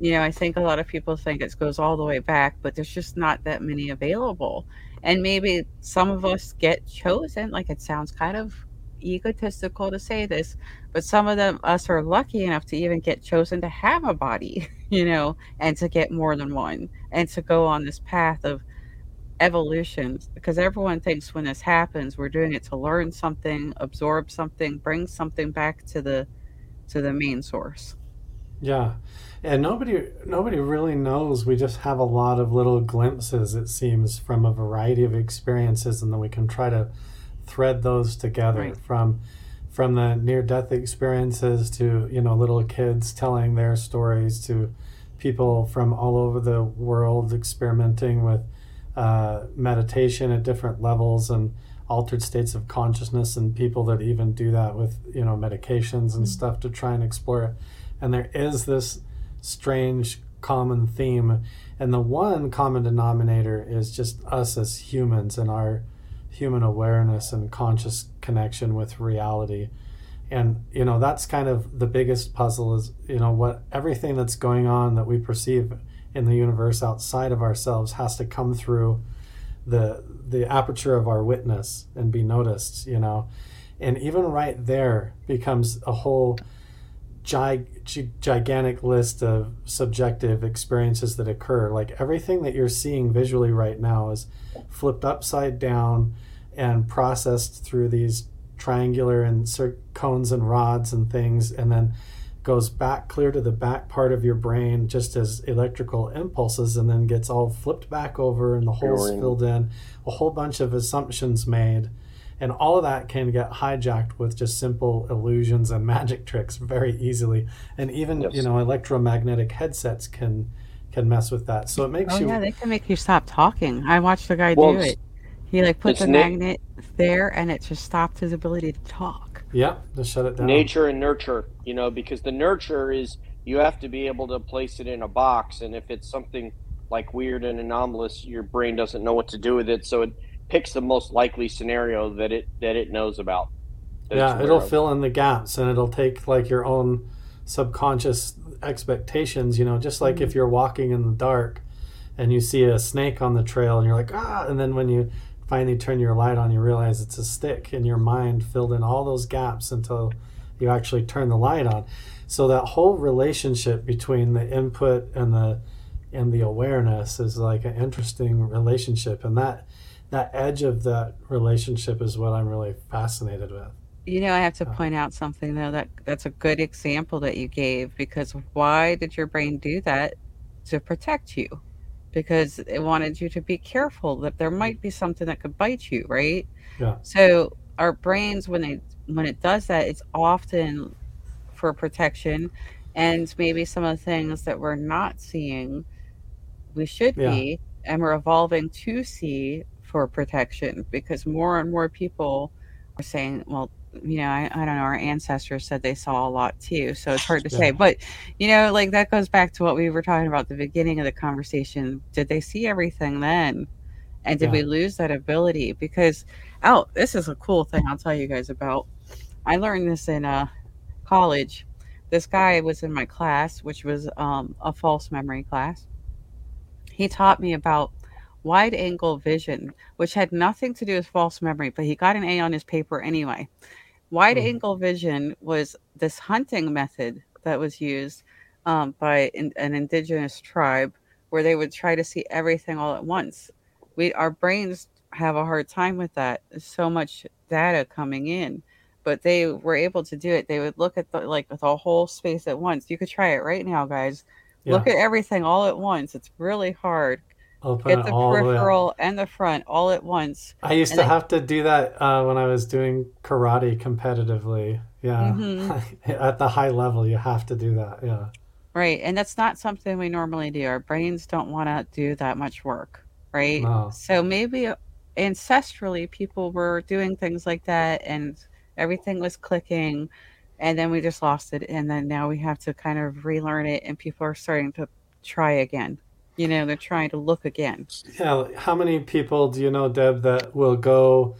You know, I think a lot of people think it goes all the way back, but there's just not that many available. And maybe some of us get chosen. Like, it sounds kind of egotistical to say this, but some of them, us are lucky enough to even get chosen to have a body, you know, and to get more than one and to go on this path of evolution, because everyone thinks when this happens we're doing it to learn something, absorb something, bring something back to the to the main source. Yeah, and nobody nobody really knows. We just have a lot of little glimpses, it seems, from a variety of experiences, and then we can try to thread those together, right. from from the near-death experiences to, you know, little kids telling their stories, to people from all over the world experimenting with Uh, meditation at different levels and altered states of consciousness, and people that even do that with, you know, medications and stuff to try and explore it. And there is this strange common theme, and the one common denominator is just us as humans and our human awareness and conscious connection with reality. And, you know, that's kind of the biggest puzzle is, you know, what everything that's going on that we perceive in the universe outside of ourselves has to come through the the aperture of our witness and be noticed, you know. And even right there becomes a whole gig, gig, gigantic list of subjective experiences that occur. Like everything that you're seeing visually right now is flipped upside down and processed through these triangular and cir- cones and rods and things, and then goes back clear to the back part of your brain just as electrical impulses, and then gets all flipped back over and the holes Boring. filled in, a whole bunch of assumptions made, and all of that can get hijacked with just simple illusions and magic tricks very easily. And even yes. you know, electromagnetic headsets can can mess with that. So it makes oh, you yeah they can make you stop talking. I watched the guy well, do it. He like put the na- magnet there and it just stopped his ability to talk. Yeah, just shut it down. Nature and nurture, you know, because the nurture is you have to be able to place it in a box, and if it's something like weird and anomalous, your brain doesn't know what to do with it, so it picks the most likely scenario that it that it knows about. Yeah, it'll of. fill in the gaps, and it'll take like your own subconscious expectations, you know, just like mm-hmm. if you're walking in the dark and you see a snake on the trail and you're like, ah, and then when you finally turn your light on, you realize it's a stick, and your mind filled in all those gaps until you actually turn the light on. So that whole relationship between the input and the and the awareness is like an interesting relationship, and that that edge of that relationship is what I'm really fascinated with. You know, I have to point out something, though, that that's a good example that you gave, because why did your brain do that? To protect you, because it wanted you to be careful that there might be something that could bite you, right? Yeah. So our brains, when they when it does that, it's often for protection, and maybe some of the things that we're not seeing, we should yeah. be, and we're evolving to see for protection, because more and more people are saying, well, you know, I, I don't know, our ancestors said they saw a lot too, so it's hard to yeah. say. But, you know, like that goes back to what we were talking about at the beginning of the conversation. Did they see everything then? And did yeah. we lose that ability? Because, oh, this is a cool thing I'll tell you guys about. I learned this in uh, college. This guy was in my class, which was um, a false memory class. He taught me about wide angle vision, which had nothing to do with false memory, but he got an A on his paper anyway. Wide mm. angle vision was this hunting method that was used um, by in, an indigenous tribe, where they would try to see everything all at once. We, our brains have a hard time with that. There's so much data coming in, but they were able to do it. They would look at the, like the whole space at once. You could try it right now, guys. Yeah. Look at everything all at once. It's really hard. Open Get the peripheral the and the front all at once. I used and to I... have to do that uh, when I was doing karate competitively. Yeah. Mm-hmm. At the high level, you have to do that. Yeah. Right. And that's not something we normally do. Our brains don't want to do that much work. Right. No. So maybe ancestrally, people were doing things like that and everything was clicking, and then we just lost it. And then now we have to kind of relearn it, and people are starting to try again. You know, they're trying to look again. Yeah. How many people do you know, Deb, that will go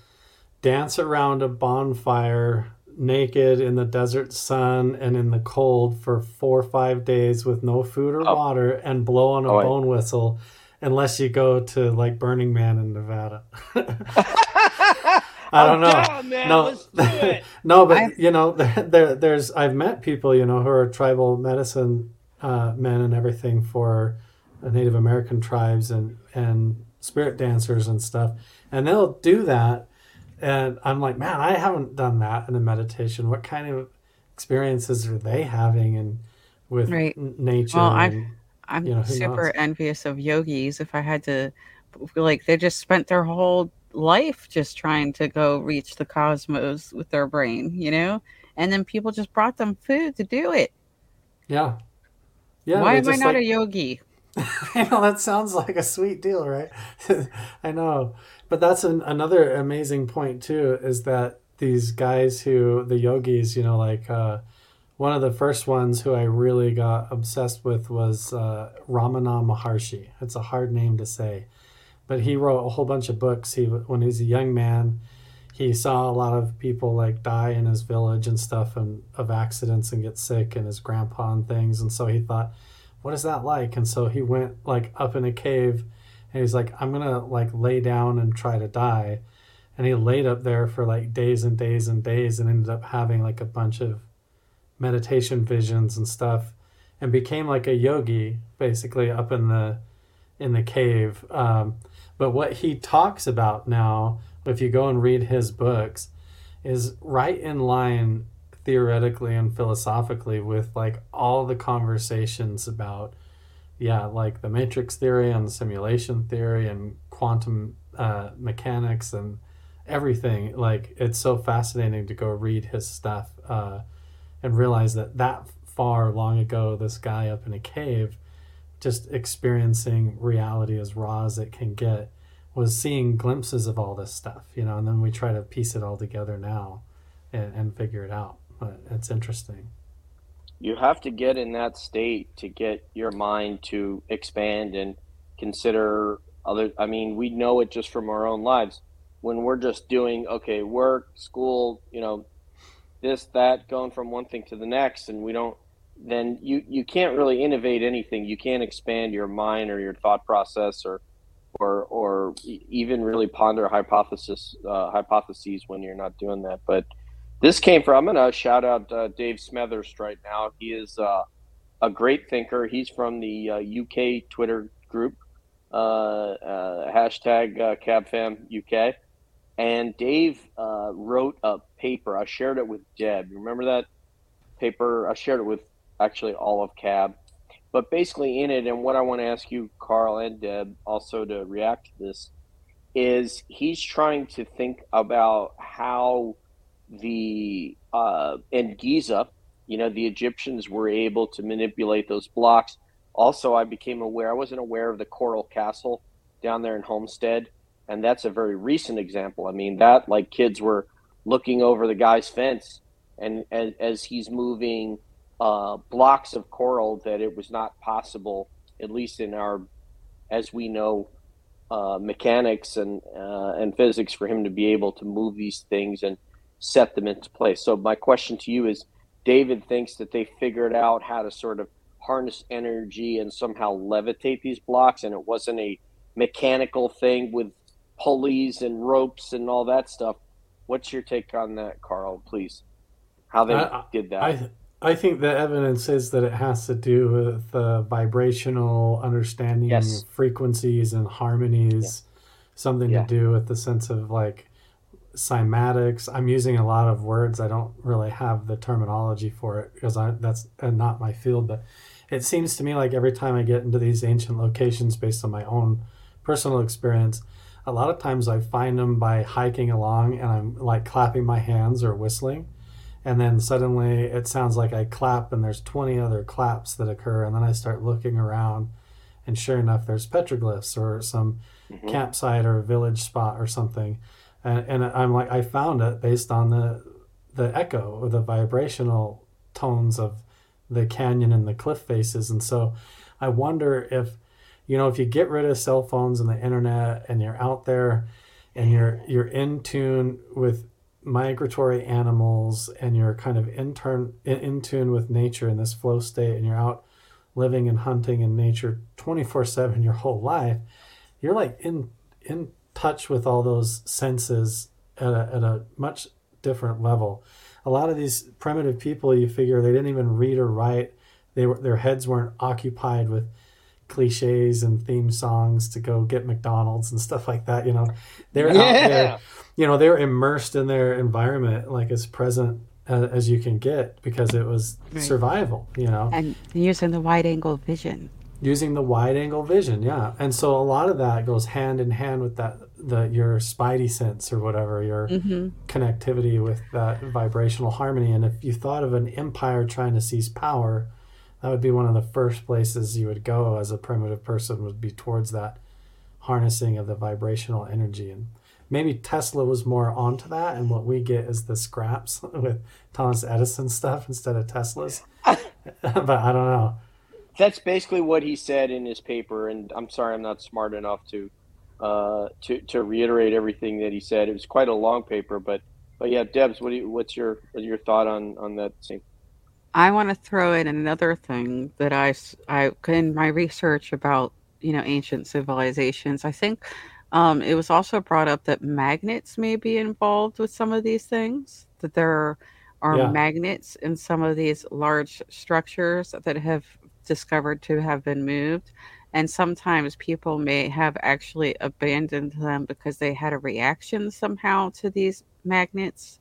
dance around a bonfire naked in the desert sun and in the cold for four or five days with no food or oh. water and blow on a oh, bone I... whistle, unless you go to like Burning Man in Nevada? I don't I'm know. Down, no, Let's do it. no, but I... you know, there, there, there's I've met people, you know, who are tribal medicine uh, men and everything for Native American tribes and, and spirit dancers and stuff. And they'll do that. And I'm like, man, I haven't done that in a meditation. What kind of experiences are they having and with right. nature? Well, and, I'm, I'm you know, super knows? envious of yogis. If I had to, like, they just spent their whole life just trying to go reach the cosmos with their brain, you know? And then people just brought them food to do it. Yeah. Yeah. Why am I not like, a yogi? I know that sounds like a sweet deal, right? I know, but that's an, another amazing point too, is that these guys who the yogis, you know, like uh, one of the first ones who I really got obsessed with was uh, Ramana Maharshi. It's a hard name to say, but he wrote a whole bunch of books. He when he was a young man, he saw a lot of people like die in his village and stuff, and of accidents and get sick, and his grandpa and things, and so he thought, what is that like? And so he went like up in a cave and he's like, I'm going to like lay down and try to die. And he laid up there for like days and days and days and ended up having like a bunch of meditation visions and stuff, and became like a yogi basically up in the, in the cave. Um, but what he talks about now, if you go and read his books, is right in line theoretically and philosophically with like all the conversations about yeah like the matrix theory and simulation theory and quantum uh mechanics and everything. Like, it's so fascinating to go read his stuff uh and realize that that far long ago this guy up in a cave just experiencing reality as raw as it can get was seeing glimpses of all this stuff, you know, and then we try to piece it all together now and, and figure it out. But it's interesting. You have to get in that state to get your mind to expand and consider other. I mean, we know it just from our own lives. When we're just doing, okay, work, school, you know, this, that, going from one thing to the next, and we don't, then you, you can't really innovate anything. You can't expand your mind or your thought process or or or even really ponder hypothesis uh, hypotheses when you're not doing that. But this came from, I'm going to shout out uh, Dave Smethurst right now. He is uh, a great thinker. He's from the uh, U K Twitter group. uh, uh, hashtag uh, CabFamUK. And Dave uh, wrote a paper. I shared it with Deb. Remember that paper? I shared it with actually all of Cab. But basically in it, and what I want to ask you, Carl and Deb, also to react to this, is he's trying to think about how the uh, and Giza, you know, the Egyptians were able to manipulate those blocks. Also, I became aware, I wasn't aware of the Coral Castle down there in Homestead. And that's a very recent example. I mean, that like kids were looking over the guy's fence and as, as he's moving uh, blocks of coral that it was not possible, at least in our, as we know, uh, mechanics and, uh, and physics, for him to be able to move these things and set them into place. So my question to you is, David thinks that they figured out how to sort of harness energy and somehow levitate these blocks, and it wasn't a mechanical thing with pulleys and ropes and all that stuff. What's your take on that, Carl, please? How they I, did that? I, I think the evidence is that it has to do with uh, vibrational understanding, yes, of frequencies and harmonies, yeah, something yeah. to do with the sense of like cymatics. I'm using a lot of words. I don't really have the terminology for it because I, that's not my field, but it seems to me like every time I get into these ancient locations based on my own personal experience, a lot of times I find them by hiking along and I'm like clapping my hands or whistling. And then suddenly it sounds like I clap and there's twenty other claps that occur. And then I start looking around and sure enough, there's petroglyphs or some mm-hmm. campsite or village spot or something. And, and I'm like, I found it based on the, the echo or the vibrational tones of the canyon and the cliff faces. And so I wonder if, you know, if you get rid of cell phones and the internet and you're out there and you're you're in tune with migratory animals and you're kind of in, turn, in tune with nature in this flow state and you're out living and hunting in nature twenty-four seven your whole life, you're like in in touch with all those senses at a, at a much different level. A lot of these primitive people, you figure they didn't even read or write. They were, their heads weren't occupied with cliches and theme songs to go get McDonald's and stuff like that. You know, they're yeah. out there, you know, they're immersed in their environment, like as present as, as you can get, because it was right. survival, you know, and using the wide angle vision, using the wide angle vision. Yeah. And so a lot of that goes hand in hand with that, the, your spidey sense or whatever, your mm-hmm. connectivity with that vibrational harmony. And if you thought of an empire trying to seize power, that would be one of the first places you would go as a primitive person, would be towards that harnessing of the vibrational energy. And maybe Tesla was more onto that, and what we get is the scraps with Thomas Edison stuff instead of Tesla's. But I don't know. That's basically what he said in his paper, and I'm sorry I'm not smart enough to uh, to, to reiterate everything that he said. It was quite a long paper, but but yeah, Debs, what do you, what's your what's your thought on on that thing? I want to throw in another thing that I, I, in my research about, you know, ancient civilizations, I think um, it was also brought up that magnets may be involved with some of these things, that there are yeah. magnets in some of these large structures that have discovered to have been moved. And sometimes people may have actually abandoned them because they had a reaction somehow to these magnets.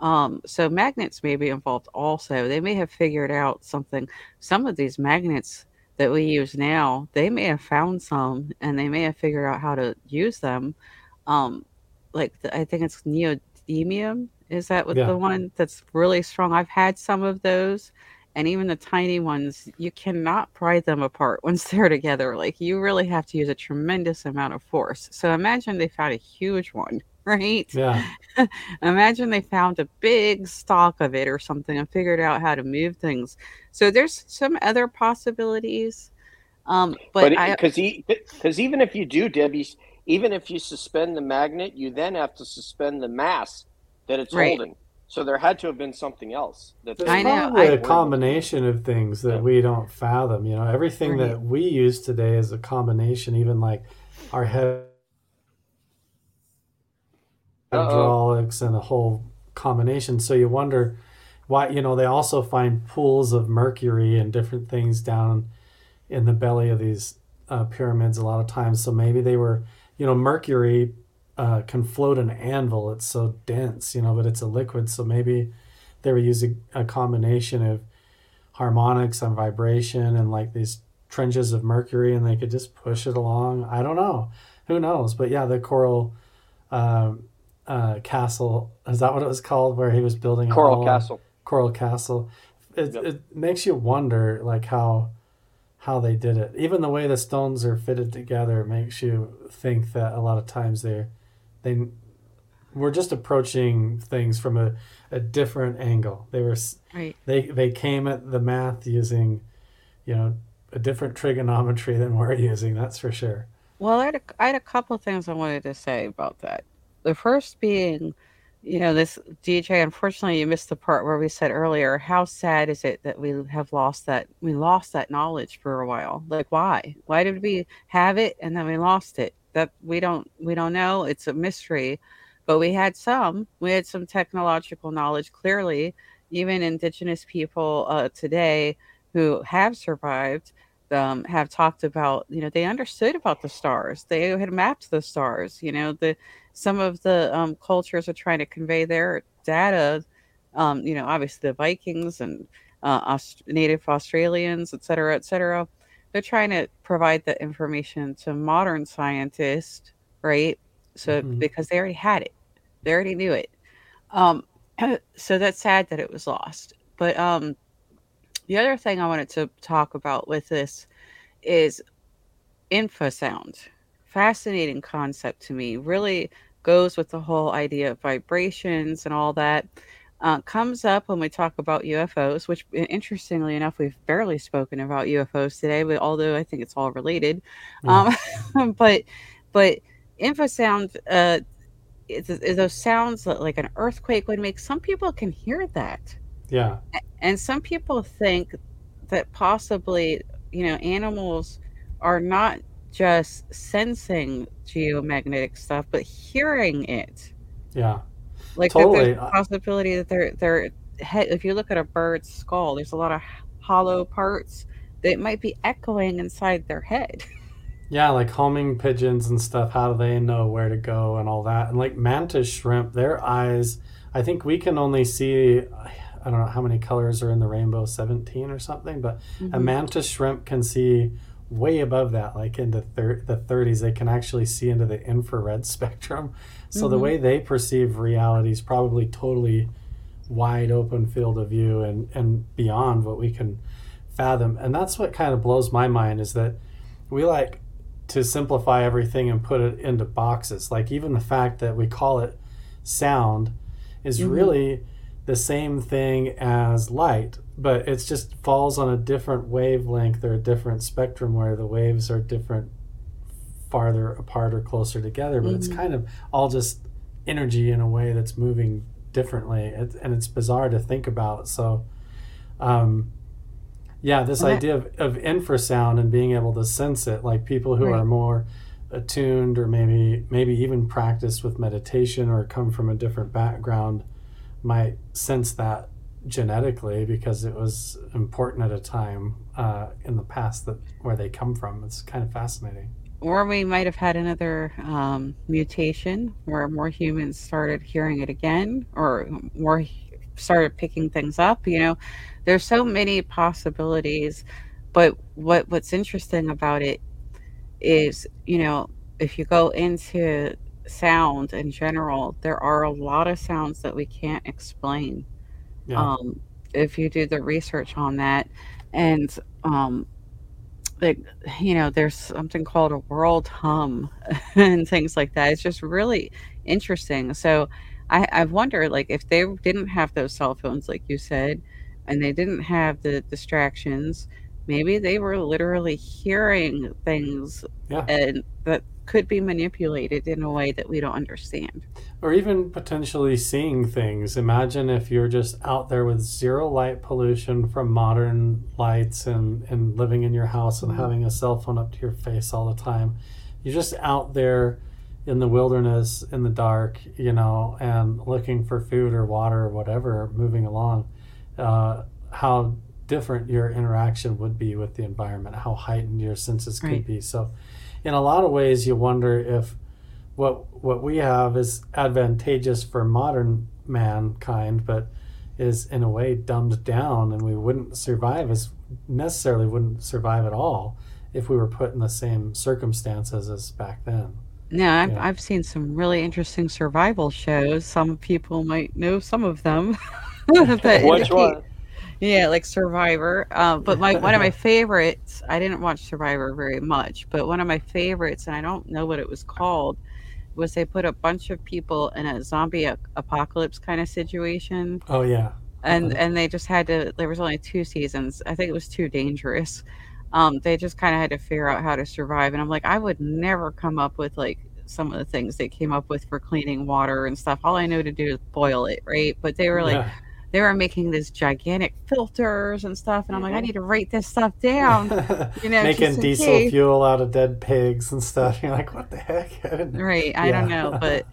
Um, so magnets may be involved also. They may have figured out something. Some of these magnets that we use now, they may have found some and they may have figured out how to use them. Um, like the, I think it's neodymium. Is that what yeah. the one that's really strong? I've had some of those, and even the tiny ones, you cannot pry them apart once they're together. Like you really have to use a tremendous amount of force. So imagine they found a huge one. Right? Yeah. Imagine they found a big stock of it or something and figured out how to move things. So there's some other possibilities. Um, but because because even if you do, Debbie, even if you suspend the magnet, you then have to suspend the mass that it's right. holding. So there had to have been something else. That There's I probably know, I, a combination of things that yeah. we don't fathom. You know, everything right. that we use today is a combination, even like our head. Hydraulics and a whole combination. So you wonder why, you know, they also find pools of mercury and different things down in the belly of these uh, pyramids a lot of times. So maybe they were, you know, mercury uh, can float an anvil. It's so dense, you know, but it's a liquid. So maybe they were using a combination of harmonics and vibration and like these trenches of mercury, and they could just push it along. I don't know. Who knows? But yeah, the coral uh, uh, castle, is that what it was called, where he was building? Coral whole, castle. Coral castle. It, yep. It makes you wonder like how how they did it. Even the way the stones are fitted together makes you think that a lot of times they're, they were just approaching things from a, a different angle. They were right. They they came at the math using, you know, a different trigonometry than we're using, that's for sure. Well, I had, a, I had a couple of things I wanted to say about that. The first being, you know, this D J, unfortunately, you missed the part where we said earlier, how sad is it that we have lost that, we lost that knowledge for a while? Like, why? Why did we have it and then we lost it? That we don't, we don't know. It's a mystery, but we had some, we had some technological knowledge, clearly, even indigenous people uh, today who have survived. Um, have talked about, you know, they understood about the stars. They had mapped the stars. You know, the some of the um, cultures are trying to convey their data. Um, you know, obviously the Vikings and uh, Aust- Native Australians, et cetera, et cetera. They're trying to provide the information to modern scientists, right? So mm-hmm. because they already had it, they already knew it. Um, so that's sad that it was lost. But um, the other thing I wanted to talk about with this is infrasound. Fascinating concept to me. Really goes with the whole idea of vibrations and all that. Uh, comes up when we talk about U F Os, which interestingly enough, we've barely spoken about U F Os today, but although I think it's all related. Yeah. Um, but but infrasound uh, is, is those sounds that like an earthquake would make. Some people can hear that. Yeah. And some people think that possibly, you know, animals are not just sensing geomagnetic stuff, but hearing it. Yeah. Like totally. There's a possibility that their their head, if you look at a bird's skull, there's a lot of hollow parts that might be echoing inside their head. Yeah, like homing pigeons and stuff. How do they know where to go and all that? And like mantis shrimp, their eyes, I think we can only see, I don't know how many colors are in the rainbow, seventeen or something, but mm-hmm. a mantis shrimp can see way above that, like into thir- the thirties. They can actually see into the infrared spectrum. So mm-hmm. the way they perceive reality is probably totally wide open field of view and, and beyond what we can fathom. And that's what kind of blows my mind is that we like to simplify everything and put it into boxes. Like even the fact that we call it sound is mm-hmm. really the same thing as light, but it just falls on a different wavelength or a different spectrum where the waves are different, farther apart or closer together, but mm-hmm. it's kind of all just energy in a way that's moving differently, it, and it's bizarre to think about. So um yeah this okay. idea of, of infrasound and being able to sense it, like people who right. are more attuned or maybe maybe even practice with meditation or come from a different background might sense that genetically because it was important at a time uh, in the past that where they come from. It's kind of fascinating. Or we might have had another um, mutation where more humans started hearing it again, or more started picking things up. You know, there's so many possibilities. But what what's interesting about it is, you know, if you go into sound in general, there are a lot of sounds that we can't explain. Yeah. Um, if you do the research on that, and um, like, you know, there's something called a world hum and things like that. It's just really interesting. So I, I've wondered, like, if they didn't have those cell phones, like you said, and they didn't have the distractions, maybe they were literally hearing things yeah. and that could be manipulated in a way that we don't understand. Or even potentially seeing things. Imagine if you're just out there with zero light pollution from modern lights and, and living in your house and mm-hmm. having a cell phone up to your face all the time. You're just out there in the wilderness, in the dark, you know, and looking for food or water or whatever, moving along. Uh, how different your interaction would be with the environment, how heightened your senses could right. be. So in a lot of ways, you wonder if what what we have is advantageous for modern mankind, but is in a way dumbed down, and we wouldn't survive as necessarily wouldn't survive at all if we were put in the same circumstances as back then. Yeah, I've, yeah. I've seen some really interesting survival shows. Some people might know some of them. But, Which one? Yeah, like Survivor. Uh, but my one of my favorites, I didn't watch Survivor very much, but one of my favorites, and I don't know what it was called, was they put a bunch of people in a zombie a- apocalypse kind of situation. Oh, yeah. And, and they just had to, there was only two seasons. I think it was too dangerous. Um, they just kind of had to figure out how to survive. And I'm like, I would never come up with like some of the things they came up with for cleaning water and stuff. All I know to do is boil it, right? But they were like, yeah. they were making these gigantic filters and stuff. And I'm like, I need to write this stuff down. You know, making diesel case. fuel out of dead pigs and stuff. You're like, what the heck? I didn't... Right. I yeah. don't know. But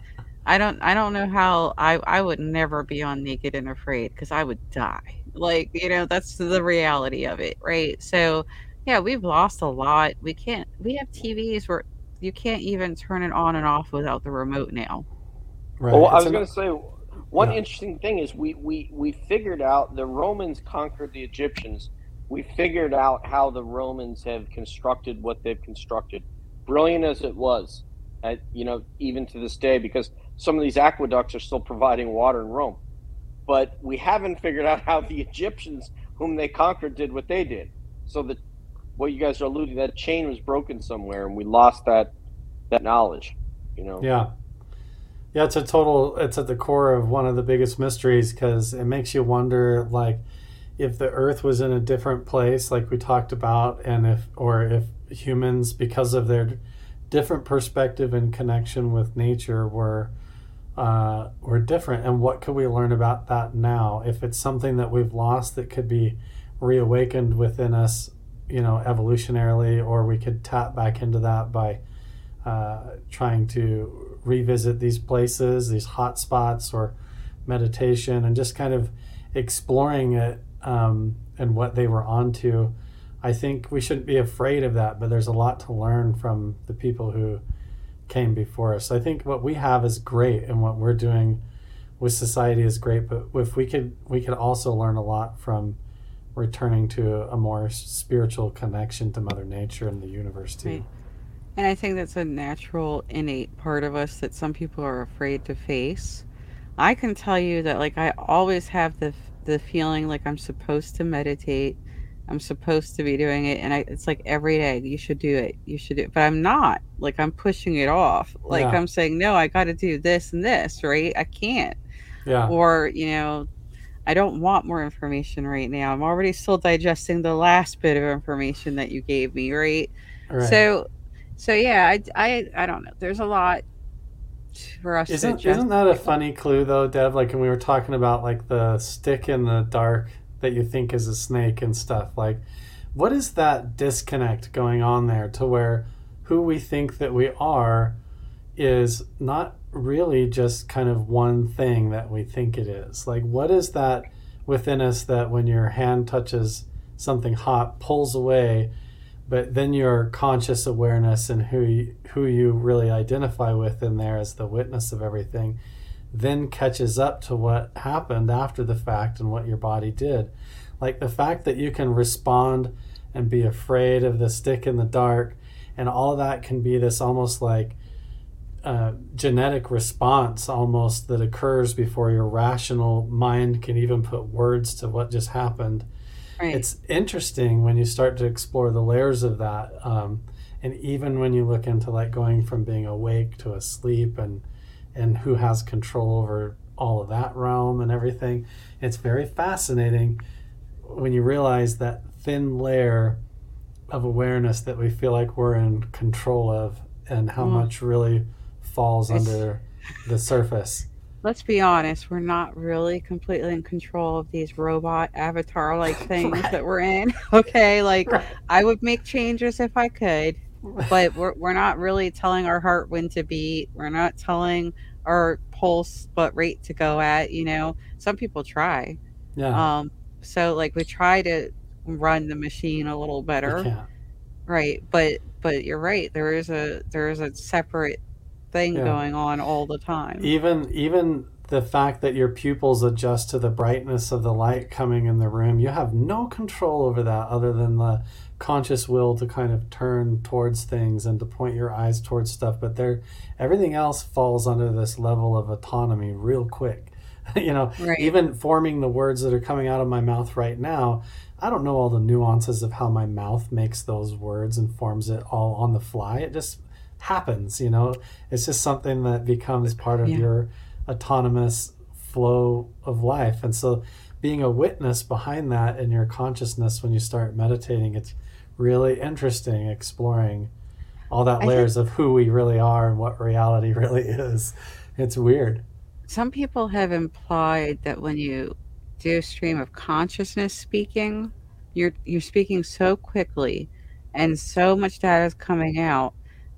I don't, I don't know how I, I would never be on Naked and Afraid because I would die. Like, you know, that's the reality of it. Right. So, yeah, we've lost a lot. We can't, we have T Vs where you can't even turn it on and off without the remote now. Right. Well, I was going to say, one yeah. interesting thing is we, we, we figured out the Romans conquered the Egyptians. We figured out how the Romans have constructed what they've constructed. Brilliant as it was, at, you know, even to this day, because some of these aqueducts are still providing water in Rome. But we haven't figured out how the Egyptians, whom they conquered, did what they did. So the What you guys are alluding to, that chain was broken somewhere, and we lost that that knowledge, you know. Yeah, yeah, it's a total. It's at the core of one of the biggest mysteries because it makes you wonder, like, if the Earth was in a different place, like we talked about, and if or if humans, because of their different perspective and connection with nature, were uh, were different, and what could we learn about that now? If it's something that we've lost that could be reawakened within us, you know, evolutionarily, or we could tap back into that by uh, trying to revisit these places, these hot spots, or meditation, and just kind of exploring it um, and what they were onto. I think we shouldn't be afraid of that, but there's a lot to learn from the people who came before us. I think what we have is great, and what we're doing with society is great, but if we could, we could also learn a lot from returning to a more spiritual connection to Mother Nature and the universe too. Right. And I think that's a natural, innate part of us that some people are afraid to face. I can tell you that, like, I always have the the feeling like I'm supposed to meditate, I'm supposed to be doing it, and I, it's like every day, you should do it, you should do it, but I'm not. Like, I'm pushing it off. Like, yeah. I'm saying, no, I got to do this and this, right? I can't. Yeah. Or, you know, I don't want more information right now. I'm already still digesting the last bit of information that you gave me, right? right. So, so yeah, I, I, I don't know. There's a lot for us isn't, to digest. Isn't that a funny clue, though, Deb? Like, when we were talking about, like, the stick in the dark that you think is a snake and stuff. Like, what is that disconnect going on there to where who we think that we are is not really just kind of one thing that we think it is? Like, what is that within us that when your hand touches something hot, pulls away, but then your conscious awareness and who you, who you really identify with in there as the witness of everything then catches up to what happened after the fact and what your body did? Like, the fact that you can respond and be afraid of the stick in the dark and all that can be this almost like Uh, genetic response almost that occurs before your rational mind can even put words to what just happened. Right. It's interesting when you start to explore the layers of that, um, and even when you look into, like, going from being awake to asleep and and who has control over all of that realm and everything. It's very fascinating when you realize that thin layer of awareness that we feel like we're in control of and how mm. much really falls under the surface. Let's be honest, we're not really completely in control of these robot avatar-like things right. that we're in. Okay, like, right. I would make changes if I could, but we're we're not really telling our heart when to beat. We're not telling our pulse what rate to go at, you know. Some people try. Yeah. Um, so, like, we try to run the machine a little better. Yeah. Right. But but you're right. There is a there is a separate thing yeah. going on all the time. Even even the fact that your pupils adjust to the brightness of the light coming in the room, you have no control over that other than the conscious will to kind of turn towards things and to point your eyes towards stuff. But there, everything else falls under this level of autonomy real quick. You know, right. Even forming the words that are coming out of my mouth right now, I don't know all the nuances of how my mouth makes those words and forms it all on the fly. It just happens, you know. It's just something that becomes part of yeah. your autonomous flow of life. And so being a witness behind that in your consciousness when you start meditating, it's really interesting exploring all that layers think, of who we really are and what reality really is. It's weird. Some people have implied that when you do stream of consciousness speaking, you're you're speaking so quickly and so much data is coming out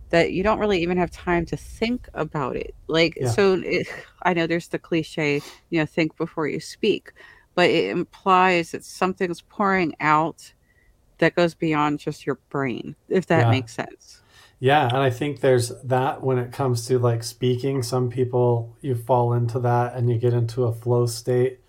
that you don't really even have time to think about it. Like, yeah. so it, I know there's the cliche, you know, think before you speak, but it implies that something's pouring out that goes beyond just your brain, if that yeah. makes sense. Yeah, and I think there's that when it comes to like speaking, some people, you fall into that and you get into a flow state.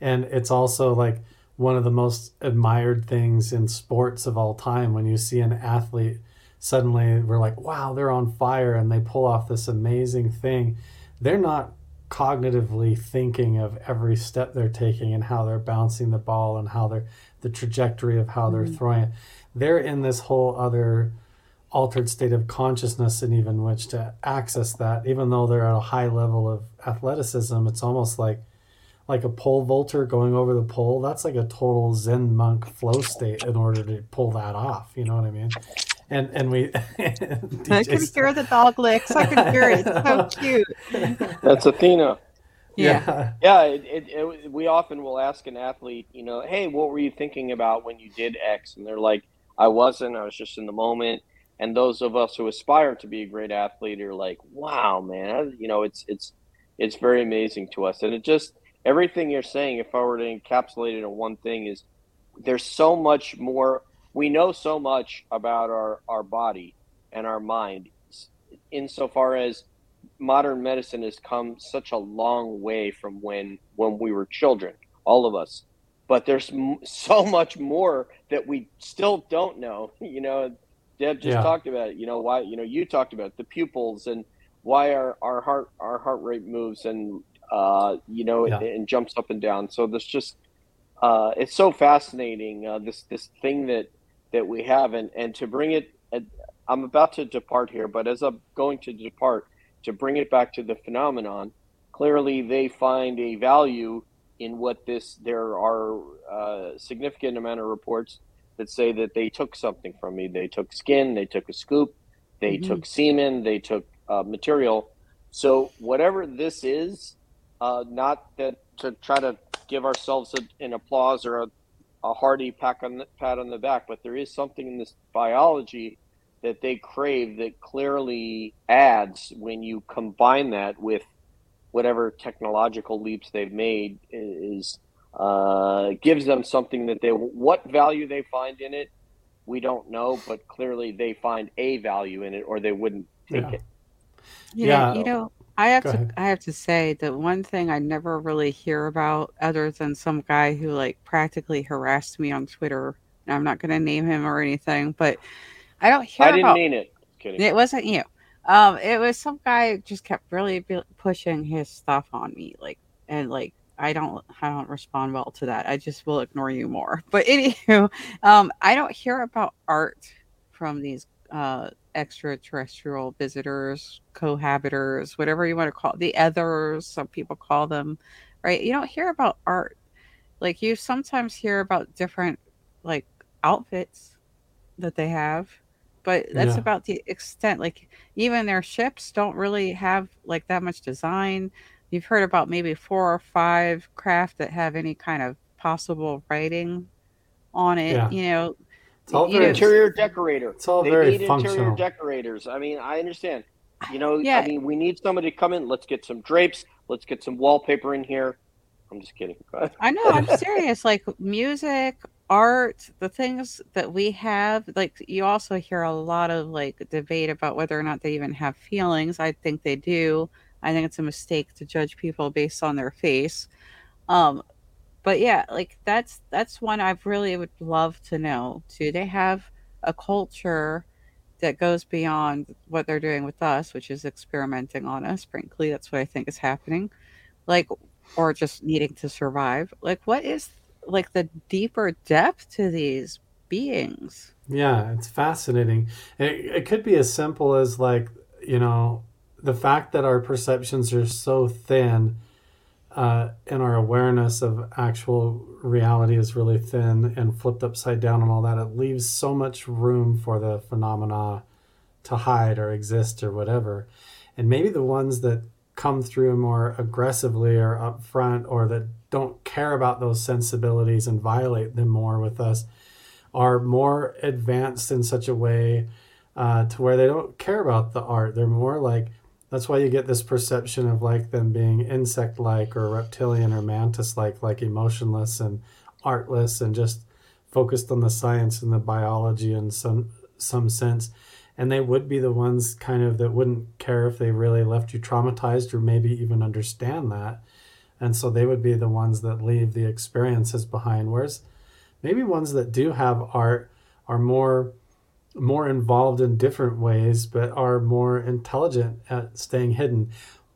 And it's also like one of the most admired things in sports of all time when you see an athlete. Suddenly we're like, wow, they're on fire and they pull off this amazing thing. They're not cognitively thinking of every step they're taking and how they're bouncing the ball and how they're the trajectory of how they're mm-hmm. throwing it. They're in this whole other altered state of consciousness, and even which to access that, even though they're at a high level of athleticism, it's almost like like a pole vaulter going over the pole. That's like a total Zen monk flow state in order to pull that off. You know what I mean? And and we and I can hear the dog licks. I can hear it. So cute. That's Athena. Yeah. Yeah. It, it, it, we often will ask an athlete, you know, hey, what were you thinking about when you did X? And they're like, I wasn't. I was just in the moment. And those of us who aspire to be a great athlete are like, wow, man. You know, it's it's it's very amazing to us. And it just everything you're saying, if I were to encapsulate it in one thing, is there's so much more. We know so much about our, our body and our mind insofar as modern medicine has come such a long way from when when we were children, all of us. But there's m- so much more that we still don't know. You know, Deb just yeah. talked about it. You know, why, you know, you talked about it, the pupils and why our, our heart our heart rate moves and, uh, you know, yeah. and, and jumps up and down. So there's just uh, it's so fascinating, uh, this this thing that that we have, and, and to bring it, I'm about to depart here, but as I'm going to depart, to bring it back to the phenomenon, clearly they find a value in what this, there are a significant amount of reports that say that they took something from me. They took skin, they took a scoop, they mm-hmm. took semen, they took uh, material. So whatever this is, uh, not that to try to give ourselves a, an applause or a a hearty pat on, the, pat on the back, but there is something in this biology that they crave that clearly adds when you combine that with whatever technological leaps they've made is uh, gives them something that they, what value they find in it, we don't know, but clearly they find a value in it or they wouldn't take yeah. it. You yeah. know, you know, I have Go to ahead. I have to say that one thing I never really hear about other than some guy who like practically harassed me on Twitter. And I'm not going to name him or anything, but I don't hear I didn't about, mean it. Kidding. It wasn't you. Um, it was some guy who just kept really be- pushing his stuff on me, like and like I don't I don't respond well to that. I just will ignore you more. But anywho, um, I don't hear about art from these uh extraterrestrial visitors, cohabitors, whatever you want to call it, the others, some people call them, right? You don't hear about art. Like you sometimes hear about different like outfits that they have, but that's yeah. about the extent. Like even their ships don't really have like that much design. You've heard about maybe four or five craft that have any kind of possible writing on it, yeah. you know. It's all very, interior decorator. It's all they very need functional. Interior decorators. I mean, I understand. You know, yeah. I mean, we need somebody to come in. Let's get some drapes. Let's get some wallpaper in here. I'm just kidding. I know. I'm serious. Like music, art, the things that we have, like you also hear a lot of like debate about whether or not they even have feelings. I think they do. I think it's a mistake to judge people based on their face. Um, but yeah, like that's that's one I've really would love to know. Do they have a culture that goes beyond what they're doing with us, which is experimenting on us? Frankly, that's what I think is happening. Like, or just needing to survive. Like, what is like the deeper depth to these beings? Yeah, it's fascinating. It, it could be as simple as like, you know, the fact that our perceptions are so thin uh, and our awareness of actual reality is really thin and flipped upside down and all that, it leaves so much room for the phenomena to hide or exist or whatever. And maybe the ones that come through more aggressively or upfront or that don't care about those sensibilities and violate them more with us are more advanced in such a way uh, to where they don't care about the art. They're more like, that's why you get this perception of like them being insect-like or reptilian or mantis-like, like emotionless and artless and just focused on the science and the biology in some some sense. And they would be the ones kind of that wouldn't care if they really left you traumatized or maybe even understand that. And so they would be the ones that leave the experiences behind. Whereas maybe ones that do have art are more more involved in different ways, but are more intelligent at staying hidden,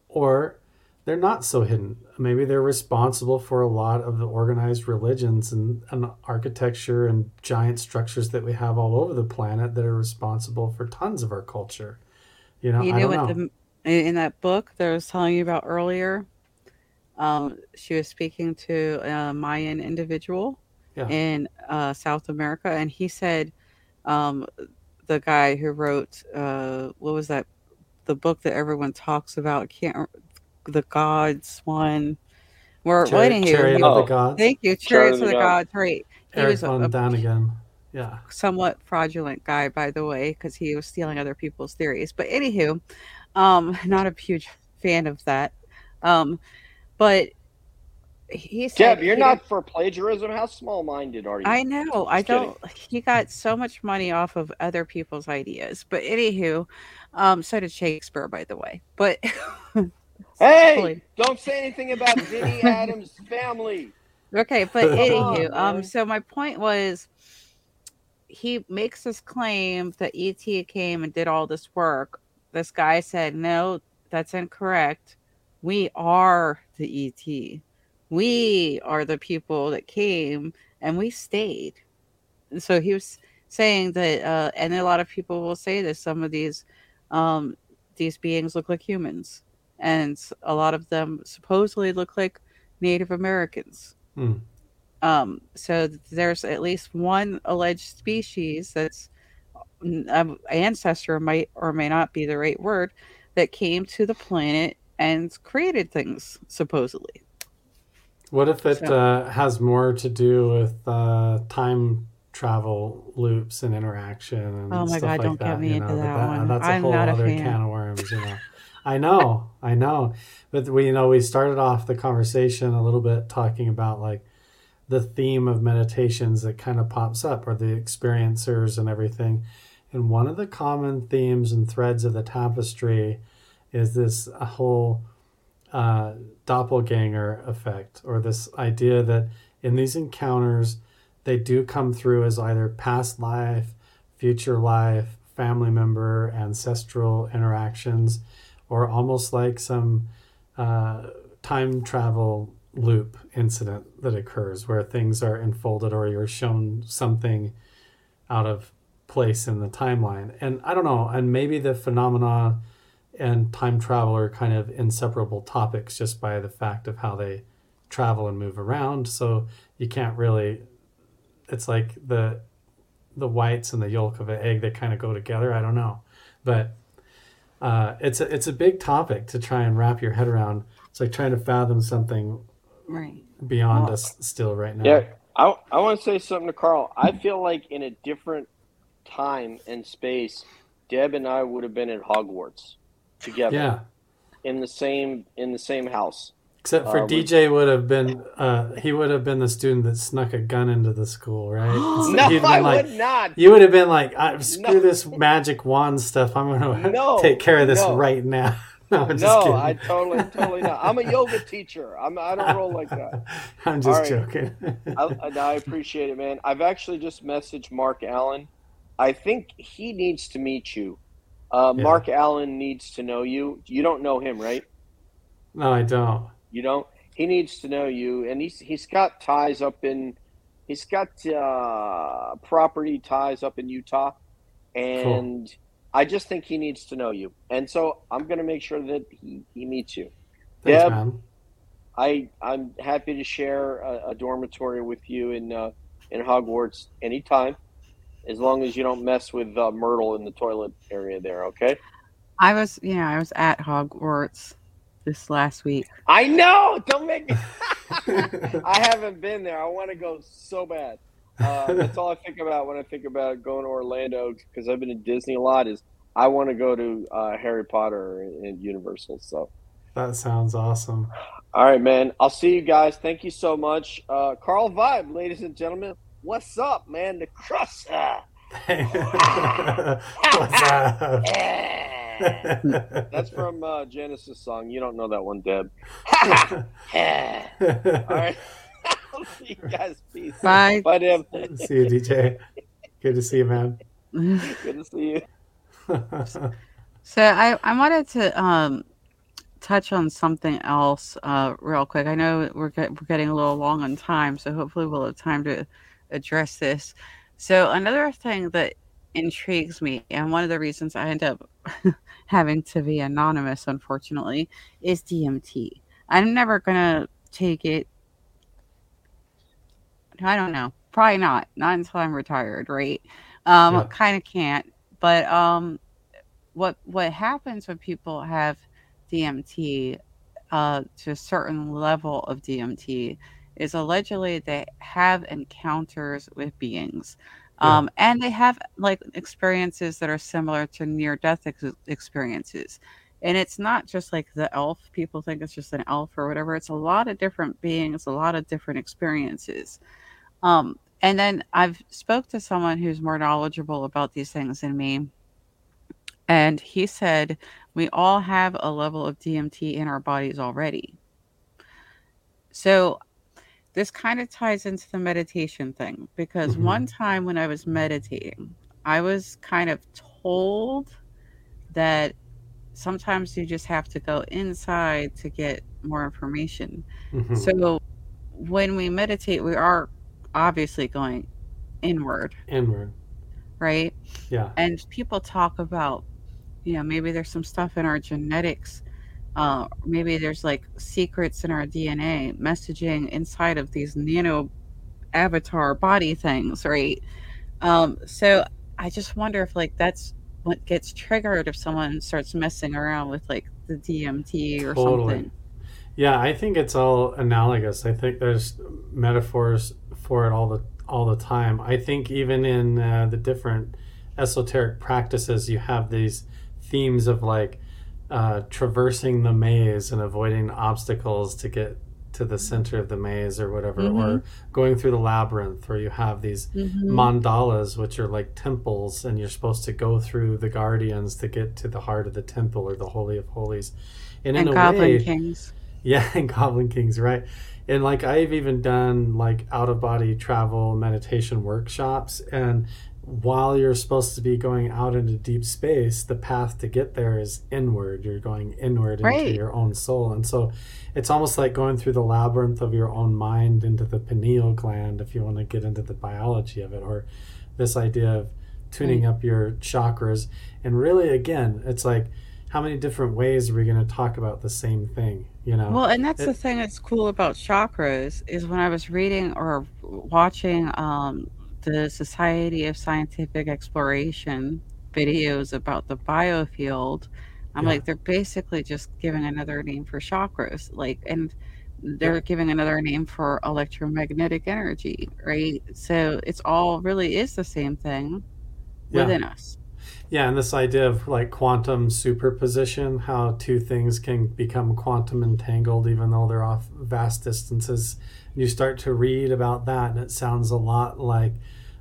or they're not so hidden. Maybe they're responsible for a lot of the organized religions and, and architecture and giant structures that we have all over the planet that are responsible for tons of our culture. You know, you I know don't know. The, in that book that I was telling you about earlier, um, she was speaking to a Mayan individual yeah. in uh, South America, and he said, um, the guy who wrote, uh, what was that, the book that everyone talks about, can't the gods one, we're waiting here. Chariot of the Gods. Thank you, Chariot of the Gods. Right, he Eric was von a, Daniken. Yeah, somewhat fraudulent guy, by the way, because he was stealing other people's theories. But anywho, um, not a huge fan of that. Um, but he said, Deb, you're he, not for plagiarism. How small-minded are you? I know. Just I don't. Kidding. He got so much money off of other people's ideas. But anywho, um, so did Shakespeare, by the way. But. Hey, don't say anything about Vinnie Adams' family. Okay, but anywho, um, so my point was, he makes this claim that E T came and did all this work. This guy said, no, that's incorrect. We are the E T. We are the people that came and we stayed. And so he was saying that, uh, and a lot of people will say that some of these, um, these beings look like humans. And a lot of them supposedly look like Native Americans. Hmm. Um, so there's at least one alleged species that's um, ancestor might or may not be the right word that came to the planet and created things supposedly. What if it so, uh, has more to do with uh, time travel loops and interaction and oh my stuff God, like don't that, get me into know, that, that one. That's a I'm whole not other a fan. Can of worms, you know. I know, I know. But we, you know, we started off the conversation a little bit talking about like the theme of meditations that kind of pops up or the experiencers and everything. And one of the common themes and threads of the tapestry is this whole uh, doppelganger effect, or this idea that in these encounters, they do come through as either past life, future life, family member, ancestral interactions, or almost like some uh, time travel loop incident that occurs where things are unfolded or you're shown something out of place in the timeline. And I don't know, and maybe the phenomena and time travel are kind of inseparable topics just by the fact of how they travel and move around. So you can't really, it's like the the whites and the yolk of an egg, they kind of go together. I don't know. But Uh, it's a it's a big topic to try and wrap your head around. It's like trying to fathom something right. beyond well, us still right now. Yeah, I I want to say something to Carl. I feel like in a different time and space, Deb and I would have been at Hogwarts together. Yeah. In the same in the same house. Except for uh, D J would have been, uh, he would have been the student that snuck a gun into the school, right? So no, been I like, would not. You would have been like, screw no. this magic wand stuff. I'm going to no, take care of this no. right now. No, I'm just no kidding. I totally, totally not. I'm a yoga teacher. I'm, I don't roll like that. I'm just right. joking. I, I appreciate it, man. I've actually just messaged Mark Allen. I think he needs to meet you. Uh, yeah. Mark Allen needs to know you. You don't know him, right? No, I don't. You don't. He needs to know you, and he's he's got ties up in, he's got uh, property ties up in Utah, and cool. I just think he needs to know you, and so I'm going to make sure that he, he meets you. Thanks, Deb, man. I I'm happy to share a, a dormitory with you in uh, in Hogwarts anytime, as long as you don't mess with uh, Myrtle in the toilet area there. Okay. I was yeah you know, I was at Hogwarts this last week. I know. Don't make me. I haven't been there. I want to go so bad. Uh, that's all I think about when I think about going to Orlando, because I've been to Disney a lot. Is I want to go to uh, Harry Potter and Universal. So that sounds awesome. All right, man. I'll see you guys. Thank you so much, uh, Carl Vibe, ladies and gentlemen. What's up, man? The Crusher. What's up? Yeah. That's from uh, Genesis song. You don't know that one, Deb. All right. I'll see you guys. Peace. Bye. Bye, Deb. See you, D J. Good to see you, man. Good to see you. So I, I wanted to um, touch on something else uh, real quick. I know we're, get, we're getting a little long on time, so hopefully we'll have time to address this. So another thing that intrigues me, and one of the reasons I end up having to be anonymous, unfortunately, is D M T. I'm never gonna take it. I don't know. Probably not. Not until I'm retired, right? Um, yeah. Kind of can't. But um, what what happens when people have D M T uh, to a certain level of D M T is allegedly they have encounters with beings. Yeah. Um, and they have like experiences that are similar to near-death ex- experiences. And it's not just like the elf. People think it's just an elf or whatever. It's a lot of different beings, a lot of different experiences. Um, and then I've spoke to someone who's more knowledgeable about these things than me. And he said, we all have a level of D M T in our bodies already. So this kind of ties into the meditation thing, because mm-hmm. one time when I was meditating, I was kind of told that sometimes you just have to go inside to get more information. Mm-hmm. So when we meditate, we are obviously going inward. Inward. Right? Yeah. And people talk about, you know, maybe there's some stuff in our genetics. Uh, maybe there's like secrets in our D N A messaging inside of these nano avatar body things, right? Um, so I just wonder if like that's what gets triggered if someone starts messing around with like the D M T or totally. something. Yeah, I think it's all analogous. I think there's metaphors for it all the all the time. I think even in uh, the different esoteric practices, you have these themes of like, Uh, traversing the maze and avoiding obstacles to get to the center of the maze or whatever, mm-hmm. or going through the labyrinth, where you have these mm-hmm. mandalas, which are like temples, and you're supposed to go through the guardians to get to the heart of the temple or the Holy of Holies. And, and in a Goblin way, Kings. Yeah, and Goblin Kings, right. And like I've even done like out-of-body travel meditation workshops, and while you're supposed to be going out into deep space, the path to get there is inward. You're going inward right. into your own soul. And so it's almost like going through the labyrinth of your own mind into the pineal gland, if you want to get into the biology of it, or this idea of tuning right. up your chakras. And really, again, it's like, how many different ways are we going to talk about the same thing? You know? Well, and that's it, the thing that's cool about chakras is when I was reading or watching, um, the Society of Scientific Exploration videos about the biofield, I'm yeah. like, they're basically just giving another name for chakras, like, and they're yeah. giving another name for electromagnetic energy, right? So it's all really is the same thing yeah. within us. Yeah, and this idea of like quantum superposition, how two things can become quantum entangled even though they're off vast distances. And you start to read about that, and it sounds a lot like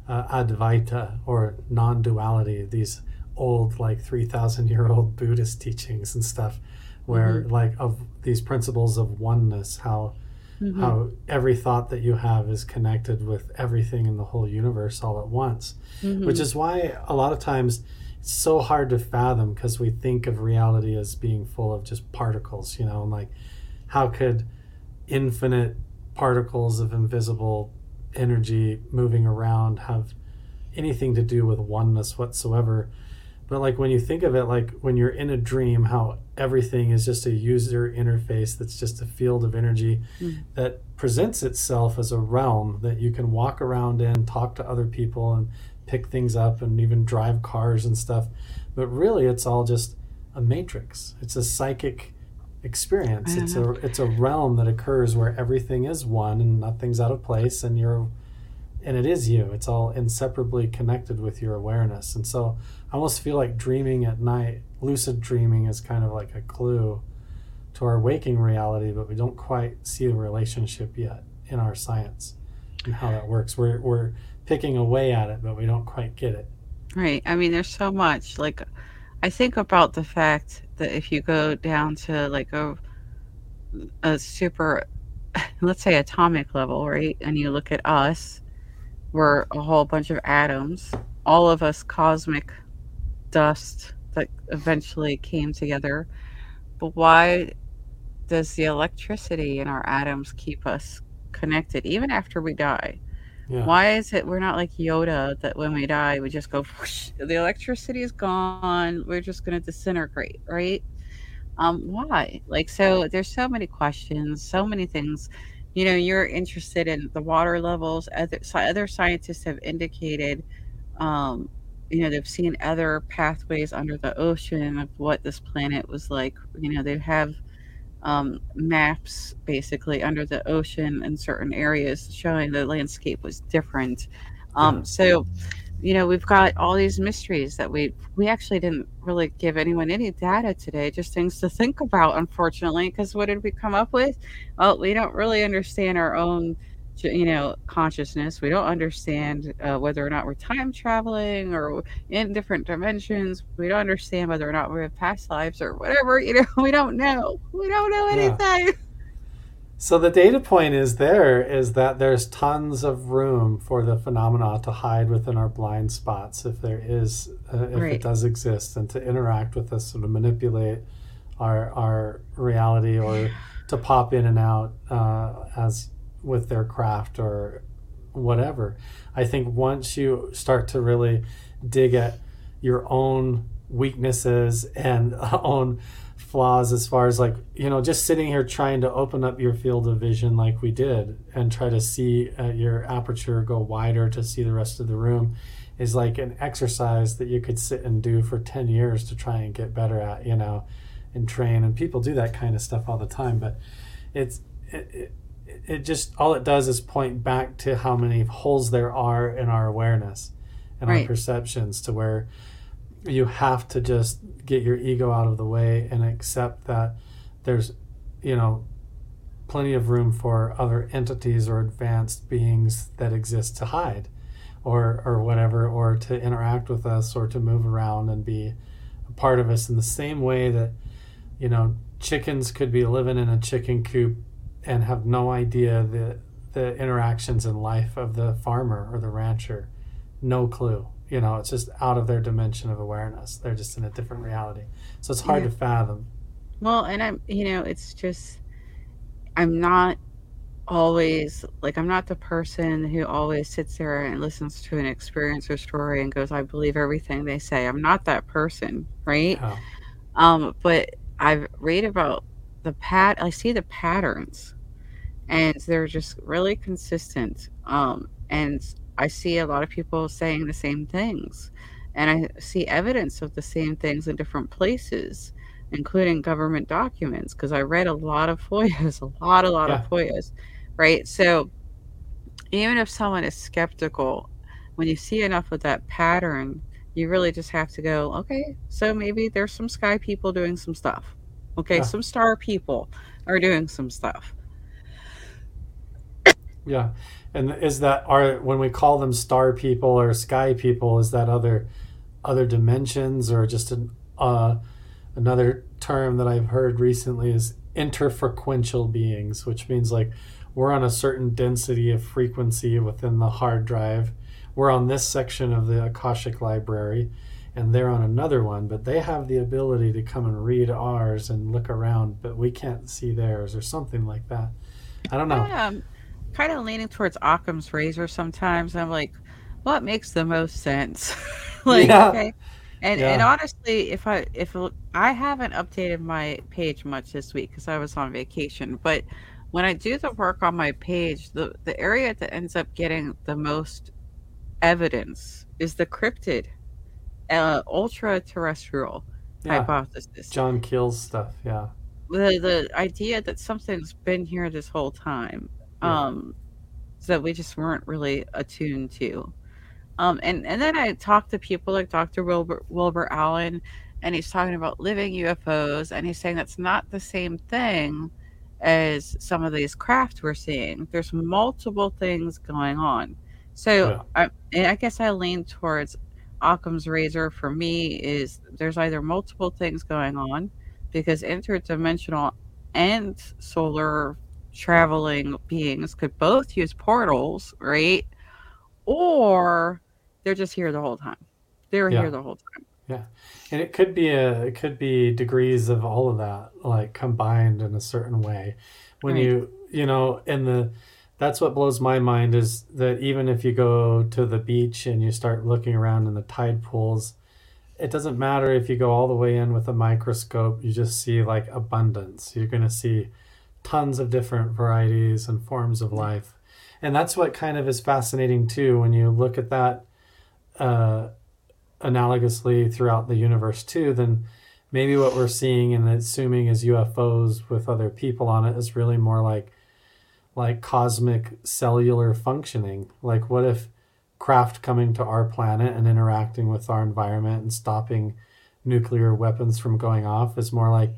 uh, Advaita or non-duality, these old like three thousand year old Buddhist teachings and stuff, where mm-hmm. like of these principles of oneness, how mm-hmm. how every thought that you have is connected with everything in the whole universe all at once, mm-hmm. which is why a lot of times it's so hard to fathom, because we think of reality as being full of just particles, you know, and like how could infinite particles of invisible energy moving around have anything to do with oneness whatsoever. But like when you think of it, like when you're in a dream, how everything is just a user interface that's just a field of energy mm. that presents itself as a realm that you can walk around in, talk to other people and pick things up and even drive cars and stuff. But really it's all just a matrix. It's a psychic experience. It's know. a it's a realm that occurs where everything is one and nothing's out of place, and you're and it is you. It's all inseparably connected with your awareness. And so I almost feel like dreaming at night, lucid dreaming, is kind of like a clue to our waking reality, but we don't quite see the relationship yet in our science and how that works. We're we're picking away at it, but we don't quite get it. Right. I mean, there's so much. Like, I think about the fact that if you go down to like a a super, let's say atomic level, right? And you look at us, we're a whole bunch of atoms, all of us cosmic dust that eventually came together. But why does the electricity in our atoms keep us connected even after we die? Yeah. Why is it we're not like Yoda, that when we die we just go whoosh, the electricity is gone, we're just going to disintegrate, right? Um why? Like, so there's so many questions, so many things. You know, you're interested in the water levels. Other, other scientists have indicated, um, you know, they've seen other pathways under the ocean of what this planet was like. You know, they have um, maps basically under the ocean in certain areas showing the landscape was different. Um, so, you know, we've got all these mysteries that we we actually didn't really give anyone any data today, just things to think about, unfortunately, because what did we come up with? Well, we don't really understand our own, you know, consciousness. We don't understand uh, whether or not we're time traveling or in different dimensions. We don't understand whether or not we have past lives or whatever, you know, we don't know. We don't know anything. Yeah. So the data point is there is that there's tons of room for the phenomena to hide within our blind spots, if there is, uh, if right. it does exist, and to interact with us and to manipulate our our reality, or to pop in and out uh, as with their craft or whatever. I think once you start to really dig at your own weaknesses and own flaws, as far as like, you know, just sitting here trying to open up your field of vision like we did and try to see uh, your aperture go wider to see the rest of the room, is like an exercise that you could sit and do for ten years to try and get better at, you know, and train. And people do that kind of stuff all the time, but it's it, it, it just, all it does is point back to how many holes there are in our awareness and right. our perceptions, to where you have to just get your ego out of the way and accept that there's, you know, plenty of room for other entities or advanced beings that exist to hide or or whatever, or to interact with us or to move around and be a part of us, in the same way that, you know, chickens could be living in a chicken coop and have no idea the the interactions in life of the farmer or the rancher. No clue. You know, it's just out of their dimension of awareness. They're just in a different reality. So it's hard yeah. to fathom. Well, and I'm, you know, it's just, I'm not always, like, I'm not the person who always sits there and listens to an experience or story and goes, I believe everything they say. I'm not that person, right? Yeah. Um, but I've read about the pat, I see the patterns, and they're just really consistent. Um, and I see a lot of people saying the same things, and I see evidence of the same things in different places, including government documents, because I read a lot of FOIAs, a lot, a lot yeah. of FOIAs, right? So even if someone is skeptical, when you see enough of that pattern, you really just have to go, okay, so maybe there's some sky people doing some stuff. Okay, yeah. Some star people are doing some stuff. Yeah. And is that are when we call them star people or sky people, is that other other dimensions, or just an uh another term that I've heard recently is interfrequential beings, which means like we're on a certain density of frequency within the hard drive. We're on this section of the Akashic library and they're on another one, but they have the ability to come and read ours and look around, but we can't see theirs or something like that. I don't know. Um, kind of leaning towards Occam's razor sometimes. I'm like, what makes the most sense? Like, yeah. Okay. And yeah. and honestly, if I if I haven't updated my page much this week because I was on vacation, but when I do the work on my page, the, the area that ends up getting the most evidence is the cryptid, uh, ultra-terrestrial yeah. hypothesis. John Keel's stuff, yeah. The the idea that something's been here this whole time, yeah. um, that we just weren't really attuned to. Um, and, and then I talk to people like Doctor Wilbur, Wilbur Allen, and he's talking about living U F Os, and he's saying that's not the same thing as some of these craft we're seeing. There's multiple things going on. So yeah. I, I guess I lean towards Occam's razor for me is there's either multiple things going on, because interdimensional and solar traveling beings could both use portals, right? Or they're just here the whole time. They were yeah. here the whole time. Yeah. And it could be a, it could be degrees of all of that, like combined in a certain way. When right. you, you know, and the, that's what blows my mind is that even if you go to the beach and you start looking around in the tide pools, it doesn't matter if you go all the way in with a microscope, you just see like abundance. You're going to see tons of different varieties and forms of life. And that's what kind of is fascinating too, when you look at that uh, analogously throughout the universe too, then maybe what we're seeing and assuming is U F Os with other people on it is really more like like cosmic cellular functioning. Like what if craft coming to our planet and interacting with our environment and stopping nuclear weapons from going off is more like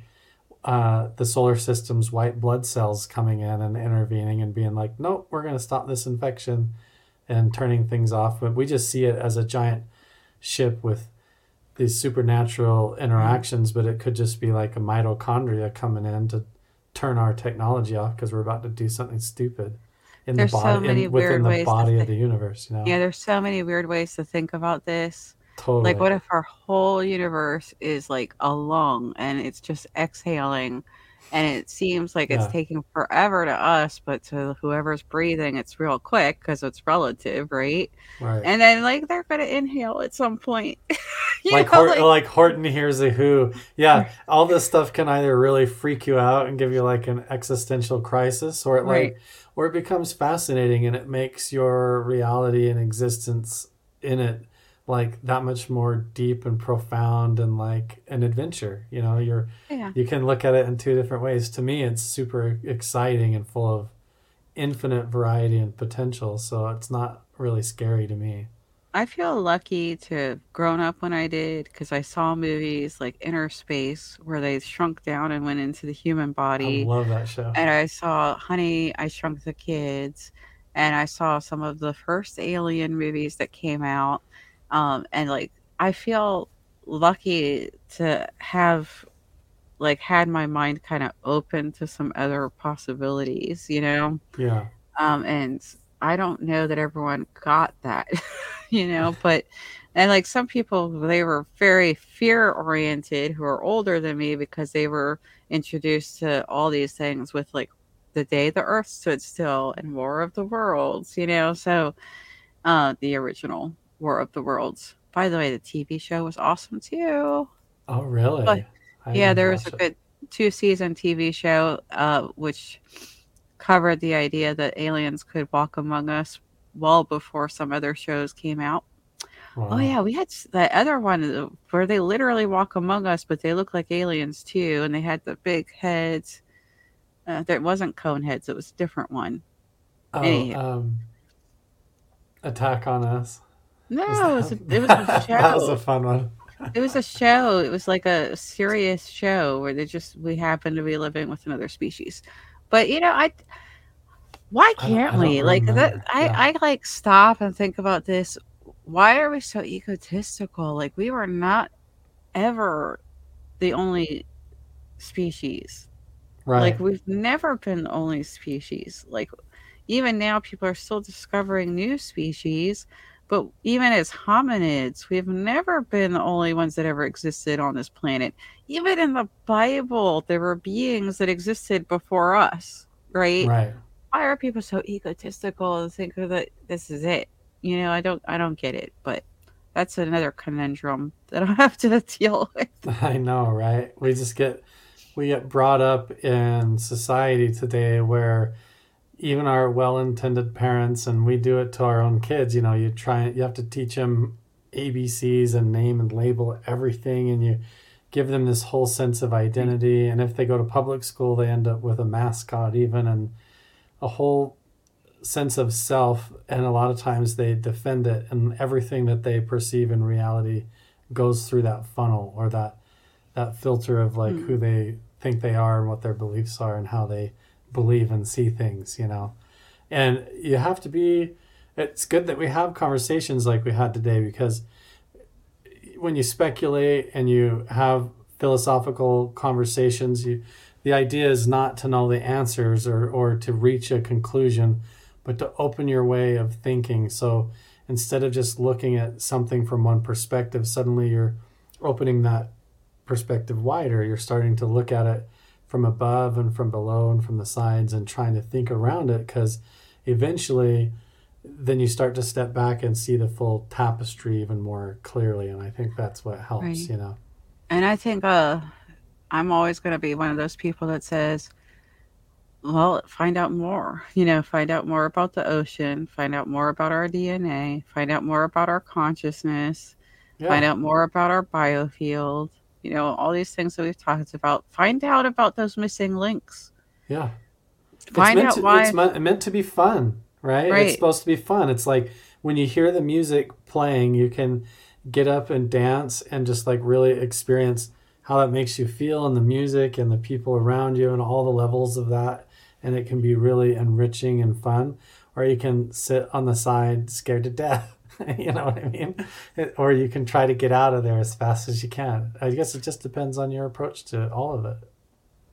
uh the solar system's white blood cells coming in and intervening and being like, nope, we're going to stop this infection and turning things off. But we just see it as a giant ship with these supernatural interactions, but it could just be like a mitochondria coming in to turn our technology off because we're about to do something stupid in there's the body so in, within the body of the universe, you know? Yeah, there's so many weird ways to think about this. Totally. Like, what if our whole universe is like a lung and it's just exhaling, and it seems like yeah. it's taking forever to us, but to whoever's breathing, it's real quick because it's relative, right? Right. And then, like, they're gonna inhale at some point. like, know, Hort- like, like Horton Hears a Who. Yeah, all this stuff can either really freak you out and give you like an existential crisis, or it like, right. or it becomes fascinating and it makes your reality and existence in it like that much more deep and profound and like an adventure, you know, you're, yeah. you can look at it in two different ways. To me, it's super exciting and full of infinite variety and potential. So it's not really scary to me. I feel lucky to have grown up when I did, 'cause I saw movies like Inner Space where they shrunk down and went into the human body. I love that show. And I saw Honey, I Shrunk the Kids. And I saw some of the first Alien movies that came out. Um, and like, I feel lucky to have like had my mind kind of open to some other possibilities, you know? Yeah. Um, and I don't know that everyone got that, you know, but, and like some people, they were very fear oriented who are older than me because they were introduced to all these things with like The Day the Earth Stood Still and War of the Worlds, you know? So, uh, the original War of the Worlds. By the way, the T V show was awesome too. Oh, really? But, yeah, there was a good two-season T V show uh, which covered the idea that aliens could walk among us well before some other shows came out. Wow. Oh, yeah, we had that other one where they literally walk among us, but they look like aliens too, and they had the big heads. Uh, there wasn't cone heads. It was a different one. Oh, um, Attack on Us. No, that, it was a, it was a show. That was a fun one. It was a show. It was like a serious show where they just we happened to be living with another species. But you know, I why can't I we like remember. that? I, yeah. I like stop and think about this. Why are we so egotistical? Like we were not ever the only species. Right. Like we've never been the only species. Like even now, people are still discovering new species. But even as hominids, we've never been the only ones that ever existed on this planet. Even in the Bible, there were beings that existed before us, right? Right. Why are people so egotistical and think that this is it? You know, I don't, I don't get it. But that's another conundrum that I have to deal with. I know, right? We just get, we get brought up in society today where even our well-intended parents, and we do it to our own kids, you know, you try, you have to teach them A B Cs and name and label everything, and you give them this whole sense of identity. And if they go to public school, they end up with a mascot even, and a whole sense of self. And a lot of times they defend it, and everything that they perceive in reality goes through that funnel or that, that filter of like mm. who they think they are and what their beliefs are and how they believe and see things, you know. And you have to be, it's good that we have conversations like we had today, because when you speculate and you have philosophical conversations, you, the idea is not to know the answers or, or to reach a conclusion, but to open your way of thinking. So instead of just looking at something from one perspective, suddenly you're opening that perspective wider. You're starting to look at it from above and from below and from the sides, and trying to think around it, because eventually then you start to step back and see the full tapestry even more clearly. And I think that's what helps, right. You know. And I think uh, I'm always going to be one of those people that says, well, find out more, you know, find out more about the ocean, find out more about our D N A, find out more about our consciousness, yeah. Find out more about our biofield. You know, all these things that we've talked about. Find out about those missing links. Yeah. Find out why. It's meant to be fun, right? Right. It's supposed to be fun. It's like when you hear the music playing, you can get up and dance and just like really experience how that makes you feel, and the music and the people around you and all the levels of that. And it can be really enriching and fun. Or you can sit on the side scared to death. You know what I mean? It, or you can try to get out of there as fast as you can. I guess it just depends on your approach to all of it.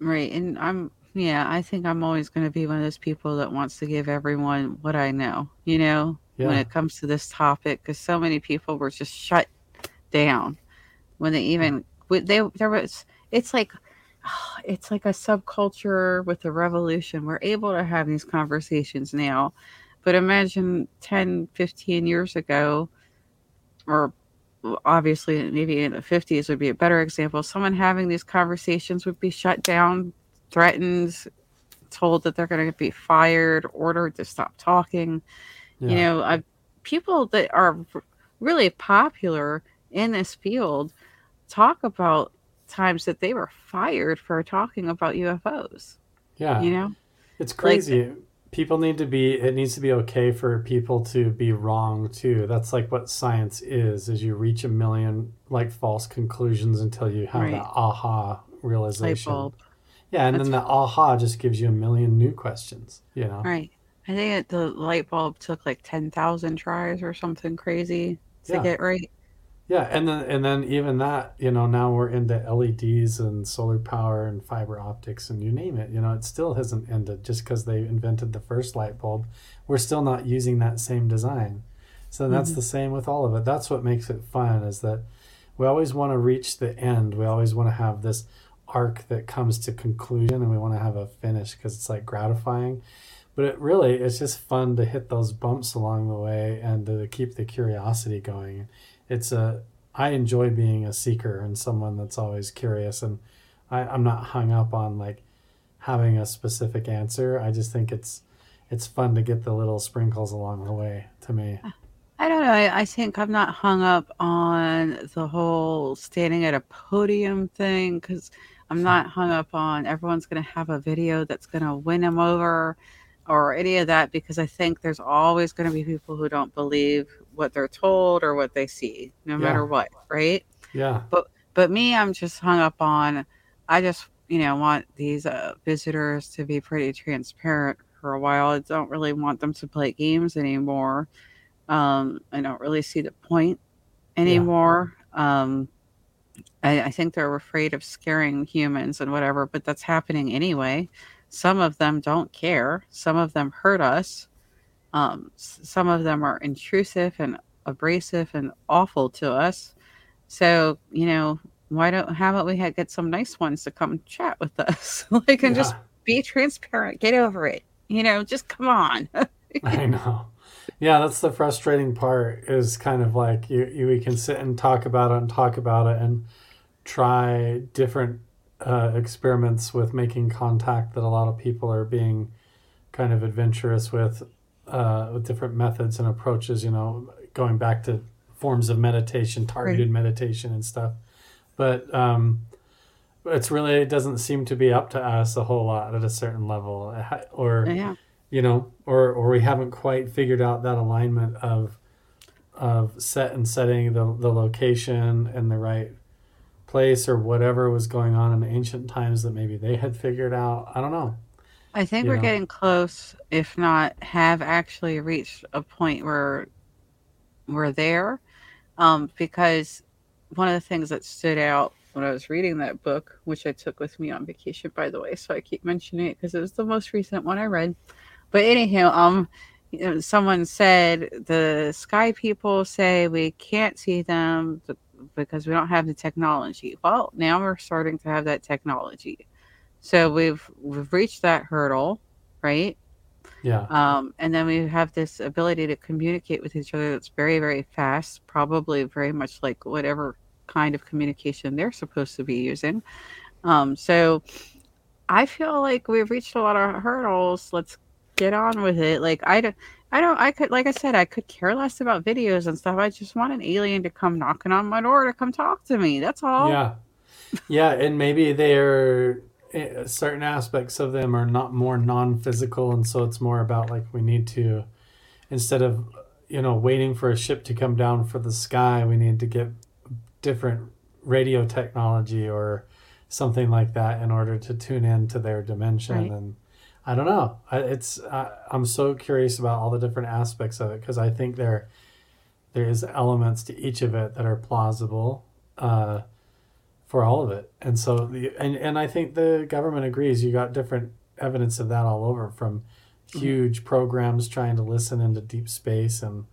Right. And I'm, yeah, I think I'm always going to be one of those people that wants to give everyone what I know, you know, yeah. When it comes to this topic, because so many people were just shut down when they even, they, there was, it's like, it's like a subculture with a revolution. We're able to have these conversations now. But imagine ten, fifteen years ago, or obviously maybe in the fifties would be a better example. Someone having these conversations would be shut down, threatened, told that they're going to be fired, ordered to stop talking. Yeah. You know, uh, people that are really popular in this field talk about times that they were fired for talking about U F Os. Yeah. You know? It's crazy. Like, people need to be, it needs to be okay for people to be wrong too. That's like what science is, is you reach a million like false conclusions until you have right. that aha realization. Light bulb. Yeah. And That's then the aha just gives you a million new questions, you know? Right. I think the light bulb took like ten thousand tries or something crazy to yeah. get right. Yeah. And then, and then even that, you know, now we're into L E Ds and solar power and fiber optics and you name it, you know, it still hasn't ended just because they invented the first light bulb. We're still not using that same design. So that's mm-hmm. the same with all of it. That's what makes it fun, is that we always want to reach the end. We always want to have this arc that comes to conclusion, and we want to have a finish because it's like gratifying. But it really, it's just fun to hit those bumps along the way and to keep the curiosity going. It's a, I enjoy being a seeker and someone that's always curious, and I, I'm not hung up on like having a specific answer. I just think it's, it's fun to get the little sprinkles along the way to me. I don't know. I, I think I'm not hung up on the whole standing at a podium thing, because I'm not hung up on everyone's going to have a video that's going to win them over. or any of that, because I think there's always going to be people who don't believe what they're told or what they see, no yeah. matter what, right? Yeah. But but me, I'm just hung up on, I just, you know, want these uh, visitors to be pretty transparent for a while. I don't really want them to play games anymore. Um, I don't really see the point anymore. Yeah. Um, I, I think they're afraid of scaring humans and whatever, but that's happening anyway. Some of them don't care. Some of them hurt us. Um, s- some of them are intrusive and abrasive and awful to us. So, you know, why don't, haven't we had, get some nice ones to come chat with us? Like, and yeah. just be transparent. Get over it. You know, just come on. I know. Yeah, that's the frustrating part, is kind of like you, you we can sit and talk about it and talk about it and try different uh, experiments with making contact that a lot of people are being kind of adventurous with, uh, with different methods and approaches, you know, going back to forms of meditation, targeted right. meditation and stuff. But um, it's really, it doesn't seem to be up to us a whole lot at a certain level, or, yeah. you know, or, or we haven't quite figured out that alignment of, of set and setting the, the location and the right place, or whatever was going on in ancient times that maybe they had figured out. I don't know. I think you we're know. getting close, if not have actually reached a point where we're there, um, because one of the things that stood out when I was reading that book, which I took with me on vacation, by the way, so I keep mentioning it because it was the most recent one I read. But anyhow, um, you know, someone said the sky people say we can't see them because we don't have the technology. Well, now we're starting to have that technology, so we've we've reached that hurdle, right? Yeah. Um, and then we have this ability to communicate with each other that's very, very fast, probably very much like whatever kind of communication they're supposed to be using. Um, so I feel like we've reached a lot of hurdles. Let's get on with it. Like, I don't, I don't, I could, like I said, I could care less about videos and stuff. I just want an alien to come knocking on my door to come talk to me. That's all. Yeah. Yeah. And maybe they're, certain aspects of them are not more non-physical, and so it's more about like, we need to, instead of, you know, waiting for a ship to come down for the sky, we need to get different radio technology or something like that in order to tune in to their dimension. Right. And I don't know, I, it's I, I'm so curious about all the different aspects of it, because I think there there is elements to each of it that are plausible uh for all of it. And so, the, and, and I think the government agrees. You got different evidence of that all over, from huge mm-hmm. programs trying to listen into deep space and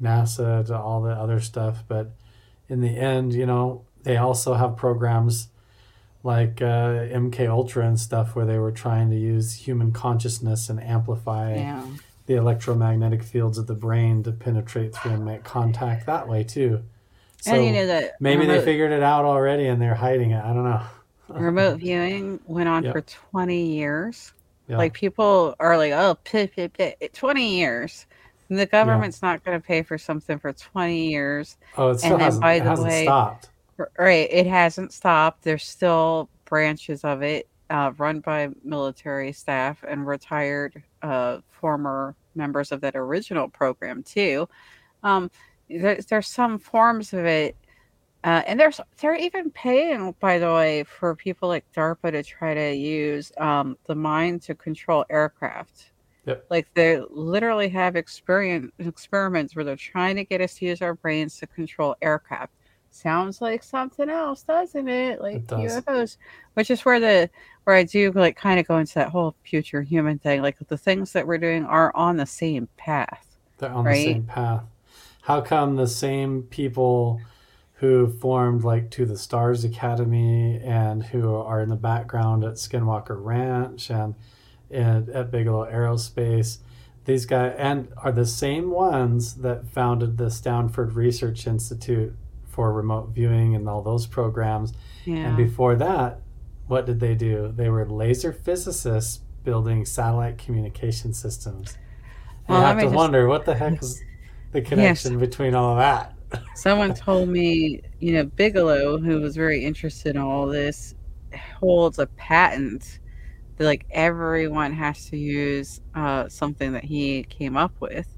NASA to all the other stuff. But in the end, you know, they also have programs like uh, M K Ultra and stuff, where they were trying to use human consciousness and amplify yeah. the electromagnetic fields of the brain to penetrate through and make contact that way too. So and you know that maybe remote, they figured it out already and they're hiding it. I don't know. Remote viewing went on yep. for twenty years. Yep. Like, people are like, oh, pit, pit, pit. twenty years. And the government's yeah. not going to pay for something for twenty years. Oh, it still and hasn't, by it the hasn't way, stopped. Right. It hasn't stopped. There's still branches of it uh, run by military staff and retired uh, former members of that original program too. Um, There's, there's some forms of it, uh, and there's they're even paying, by the way, for people like DARPA to try to use um, the mind to control aircraft. Yep. Like, they literally have experience, experiments where they're trying to get us to use our brains to control aircraft. Sounds like something else, doesn't it? Like, it does. U F Os, which is where the where I do like kind of go into that whole future human thing. Like, the things that we're doing are on the same path. They're on right? the same path. How come the same people who formed like To the Stars Academy and who are in the background at Skinwalker Ranch and, and at Bigelow Aerospace, these guys and are the same ones that founded the Stanford Research Institute for remote viewing and all those programs. Yeah. And before that, what did they do? They were laser physicists building satellite communication systems. You well, have to just... wonder what the heck is... the connection yes. between all of that. Someone told me, you know, Bigelow, who was very interested in all this, holds a patent that, like, everyone has to use uh, something that he came up with,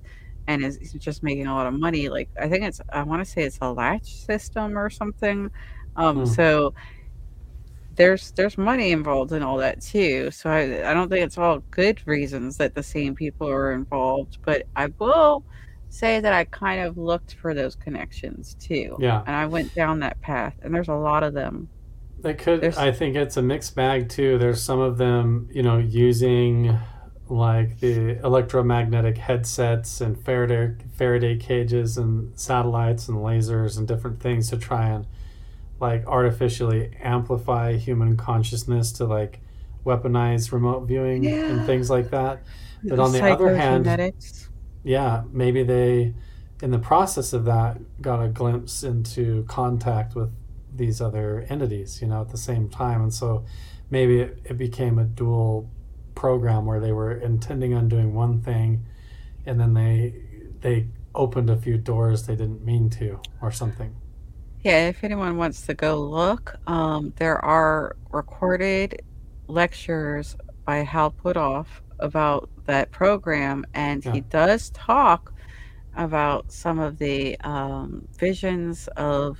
and is is just making a lot of money. Like, I think it's, I want to say it's a latch system or something. Um, Hmm. So there's there's money involved in all that too. So I I don't think it's all good reasons that the same people are involved, but I will say that I kind of looked for those connections too, Yeah. and I went down that path, and there's a lot of them. That could, There's I think it's a mixed bag too. There's some of them, you know, using like the electromagnetic headsets and Faraday Faraday cages and satellites and lasers and different things to try and like artificially amplify human consciousness to like weaponize remote viewing and yeah, things like that. But on the other hand, psychogenetics. yeah, maybe they, in the process of that, got a glimpse into contact with these other entities, you know, at the same time. And so maybe it, it became a dual program where they were intending on doing one thing and then they they opened a few doors they didn't mean to or something. Yeah, if anyone wants to go look, um, there are recorded lectures by Hal Putoff about that program, and Yeah. he does talk about some of the um, visions of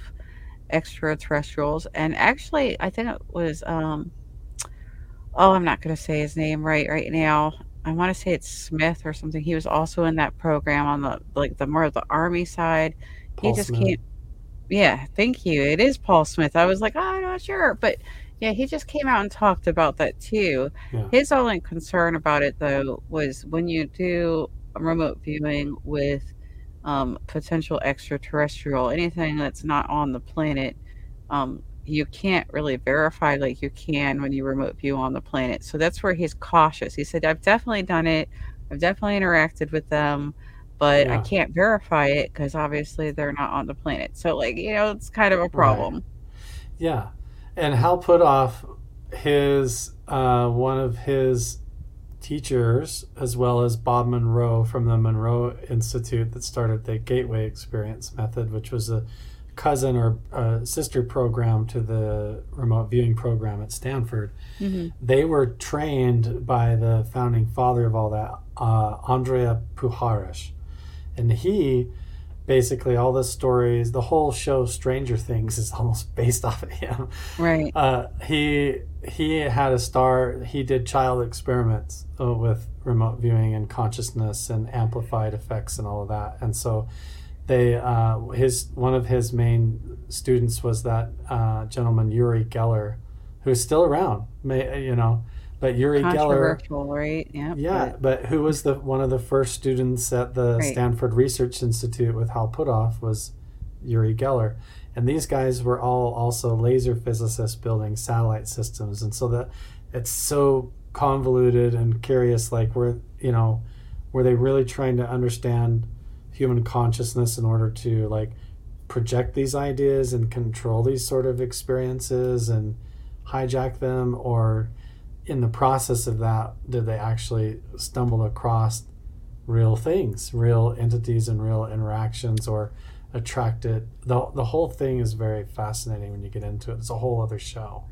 extraterrestrials. And actually, I think it was, um, oh, I'm not going to say his name right right now. I want to say it's Smith or something. He was also in that program on the, like, the more of the army side. He Paul just Smith. came, yeah, thank you. It is Paul Smith. I was like, oh, I'm not sure. But yeah, he just came out and talked about that too. Yeah. His only concern about it, though, was when you do remote viewing with um, potential extraterrestrial, anything that's not on the planet, um, you can't really verify like you can when you remote view on the planet. So that's where he's cautious. He said, I've definitely done it. I've definitely interacted with them, but I Yeah. can't verify it because obviously they're not on the planet. So, like, you know, it's kind of a Right. problem. Yeah. And Hal Putoff, his uh, one of his teachers, as well as Bob Monroe from the Monroe Institute that started the Gateway Experience Method, which was a cousin or a sister program to the remote viewing program at Stanford. Mm-hmm. They were trained by the founding father of all that, uh, Andrea Puharish. And he basically all the stories, the whole show Stranger Things is almost based off of him. Right. Uh, he he had a star. He did child experiments uh, with remote viewing and consciousness and amplified effects and all of that. And so they uh, his one of his main students was that uh, gentleman Uri Geller, who's still around. May, you know, but Uri Geller. Controversial, right? Yeah. Yeah, but, but who was the one of the first students at the right. Stanford Research Institute with Hal Putoff was Uri Geller. And these guys were all also laser physicists building satellite systems. And so that it's so convoluted and curious, like, were, you know, were they really trying to understand human consciousness in order to, like, project these ideas and control these sort of experiences and hijack them? Or in the process of that, did they actually stumble across real things, real entities and real interactions, or attracted? The the whole thing is very fascinating when you get into it. It's a whole other show.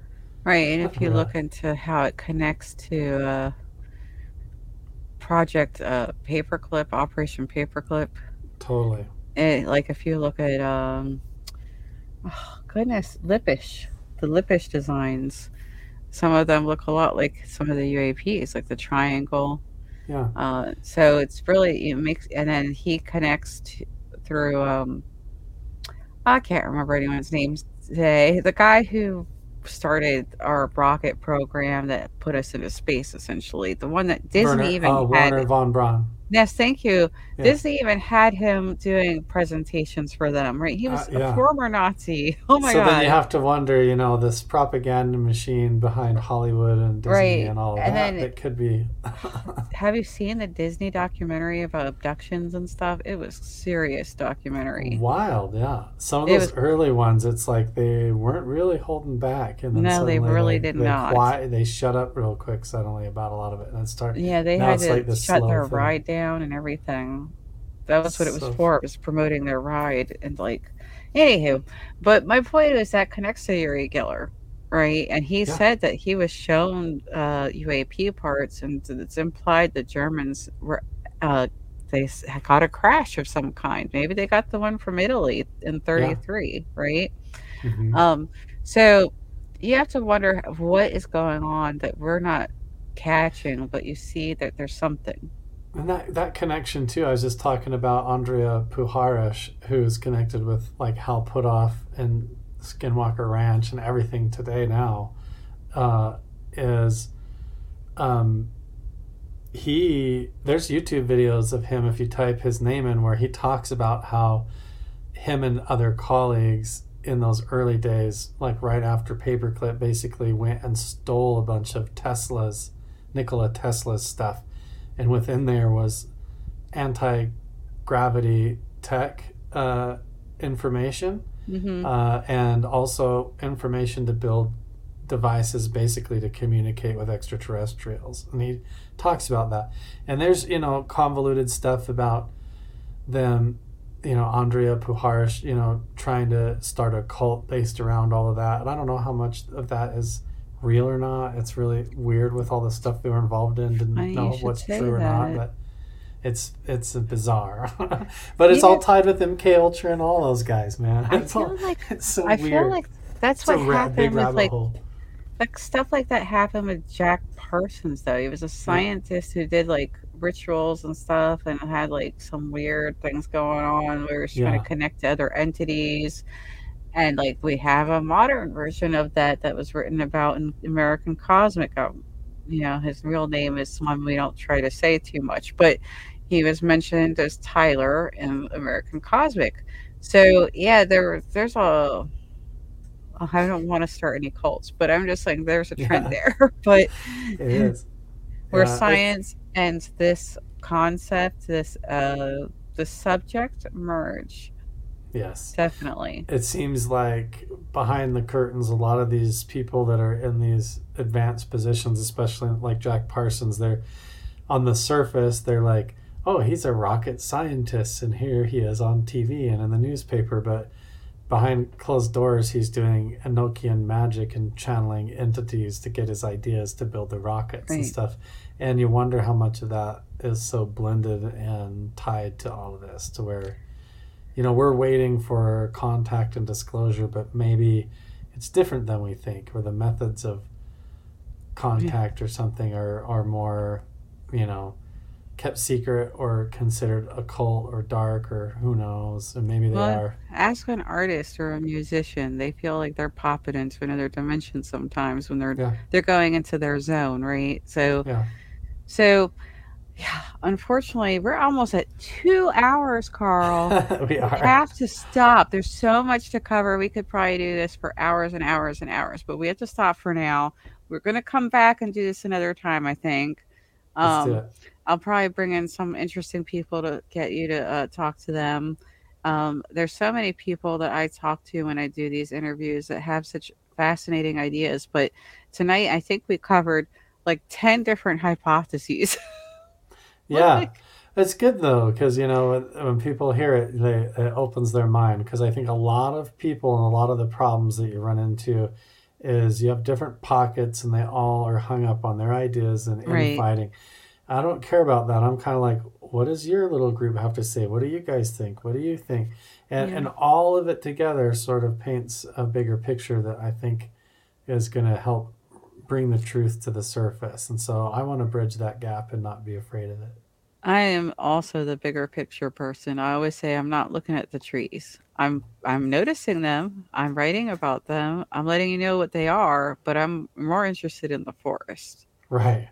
Right, and if you look Really. into how it connects to uh, Project uh, Paperclip, Operation Paperclip, Totally. it, like if you look at, um, oh, goodness, Lippisch, the Lippisch designs, some of them look a lot like some of the U A Ps, like the triangle. Yeah. Uh, so it's really, it makes, and then he connects to, through, um, I can't remember anyone's names today. The guy who started our rocket program that put us into space, essentially, the one that Disney Werner, even uh, had. Werner von Braun. Yes, thank you. Yeah. Disney even had him doing presentations for them, right? He Uh, was a yeah. former Nazi. Oh my So then you God. have to wonder, you know, this propaganda machine behind Hollywood and Disney Right. and all of And that, then that could be. have you seen the Disney documentary about abductions and stuff? It was serious documentary. Wild, yeah. Some of It those was early ones, it's like they weren't really holding back, and then no, they suddenly really like did they not. quiet, they shut up real quick suddenly about a lot of it, and it started. Yeah, they Now had it's to like this shut slow their thing. ride down and everything. That was what it was So for. It was promoting their ride and like, anywho. But my point is that connects to Uri Geller. right? And he Yeah. said that he was shown uh, U A P parts, and th- it's implied the Germans were uh, they s- had got a crash of some kind. Maybe they got the one from Italy in Yeah. thirty-three, right? hmm Um, so you have to wonder what is going on that we're not catching, but you see that there's something. And that that connection too. I was just talking about Andrea Puharish, who's connected with like Hal Putoff and Skinwalker Ranch and everything today now. Uh, is um, he? There's YouTube videos of him if you type his name in, where he talks about how him and other colleagues in those early days, like right after Paperclip, basically went and stole a bunch of Tesla's, Nikola Tesla's stuff. And within there was anti-gravity tech uh, information hmm uh, and also information to build devices basically to communicate with extraterrestrials. And he talks about that. And there's, you know, convoluted stuff about them, you know, Andrea Puharish, you know, trying to start a cult based around all of that. And I don't know how much of that is real or not. It's really weird with all the stuff they were involved in. I, Didn't you know should what's say true or not, that. but it's it's bizarre. But it's all Even tied with M K Ultra and all those guys, man. I It's all feel like it's so I feel weird. like that's It's a what ra- big happened with rabbit like hole. like stuff like that happened with Jack Parsons though. He was a Yeah. scientist who did like rituals and stuff and had like some weird things going on where he was trying to Yeah. connect to other entities. And like we have a modern version of that that was written about in American Cosmic. Um, you know, his real name is someone we don't try to say too much, but he was mentioned as Tyler in American Cosmic. So yeah, there there's a I don't want to start any cults, but I'm just saying there's a trend Yeah. there. But It is. where Yeah. It's science and this concept, this uh, the subject merge yes. definitely. It seems like behind the curtains, a lot of these people that are in these advanced positions, especially like Jack Parsons, they're on the surface, they're like, oh, he's a rocket scientist, and here he is on T V and in the newspaper. But behind closed doors, he's doing Enochian magic and channeling entities to get his ideas to build the rockets and Right. stuff. And you wonder how much of that is so blended and tied to all of this, to where, you know, we're waiting for contact and disclosure, but maybe it's different than we think, or the methods of Yeah. contact or something are, are more, you know, kept secret or considered occult or dark or who knows, and maybe they Well, are. ask an artist or a musician. They feel like they're popping into another dimension sometimes when they're Yeah, they're going into their zone, right? So yeah. so yeah, unfortunately, we're almost at two hours, Carl. We We are. have to stop. There's so much to cover. We could probably do this for hours and hours and hours, but we have to stop for now. We're going to come back and do this another time, I think. Let's do Um, it. I'll probably bring in some interesting people to get you to uh, talk to them. Um, there's so many people that I talk to when I do these interviews that have such fascinating ideas, but tonight I think we covered like ten different hypotheses. Yeah, Like, it's good though, because you know when, when people hear it, they it opens their mind. Because I think a lot of people and a lot of the problems that you run into is you have different pockets and they all are hung up on their ideas and right. infighting. I don't care about that. I'm kind of like, what does your little group have to say? What do you guys think? What do you think? And Yeah. and all of it together sort of paints a bigger picture that I think is going to help bring the truth to the surface. And so I want to bridge that gap and not be afraid of it. I am also the bigger picture person. I always say I'm not looking at the trees. I'm I'm noticing them. I'm writing about them. I'm letting you know what they are, but I'm more interested in the forest. Right.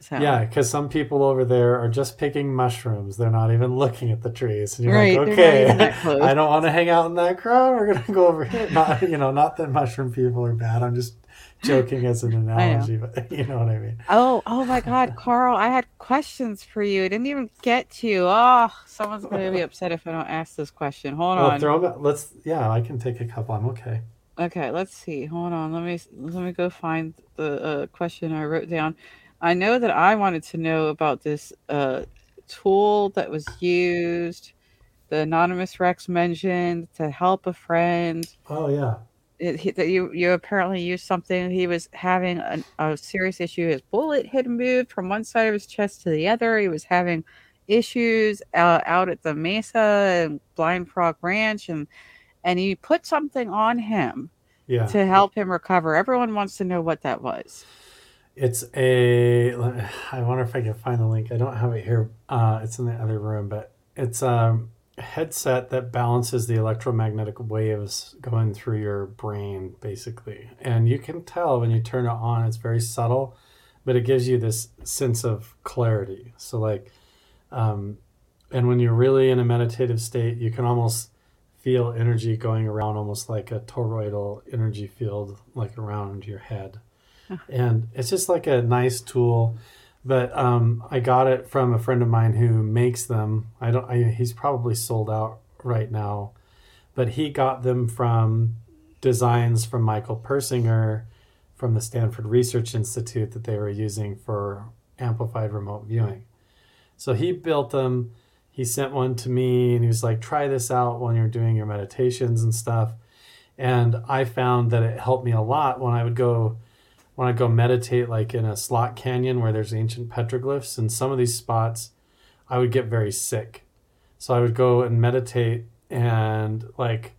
So, Yeah, because some people over there are just picking mushrooms. They're not even looking at the trees. And you're like, right, they're not okay, even that close. I don't want to hang out in that crowd. We're going to go over here. Not, you know, not that mushroom people are bad. I'm just joking as an I know. analogy, but you know what I mean. Oh, oh my God, Carl, I had questions for you. I didn't even get to you. Oh, someone's going to be upset if I don't ask this question. Hold Oh, on. throw them. Let's, yeah, I can take a couple. I'm okay. Okay, let's see. Hold on. Let me let me go find the uh, question I wrote down. I know that I wanted to know about this uh, tool that was used, the anonymous Rex mentioned to help a friend. Oh, yeah. it, that you you apparently used something. He was having an, a serious issue. His bullet had moved from one side of his chest to the other. He was having issues uh, out at the Mesa and Blind Frog Ranch, and and he put something on him yeah. to help him recover. Everyone wants to know what that was. It's a. I wonder if I can find the link. I don't have it here. Uh, it's in the other room, but it's a headset that balances the electromagnetic waves going through your brain, basically. And you can tell when you turn it on. It's very subtle, but it gives you this sense of clarity. So, like, um, and when you're really in a meditative state, you can almost feel energy going around, almost like a toroidal energy field, like around your head. And it's just like a nice tool, but um, I got it from a friend of mine who makes them. I don't. I, he's probably sold out right now, but he got them from designs from Michael Persinger from the Stanford Research Institute that they were using for amplified remote viewing. So he built them. He sent one to me, and he was like, "Try this out when you're doing your meditations and stuff." And I found that it helped me a lot when I would go. When I go meditate, like in a slot canyon where there's ancient petroglyphs, in some of these spots, I would get very sick. So I would go and meditate, and like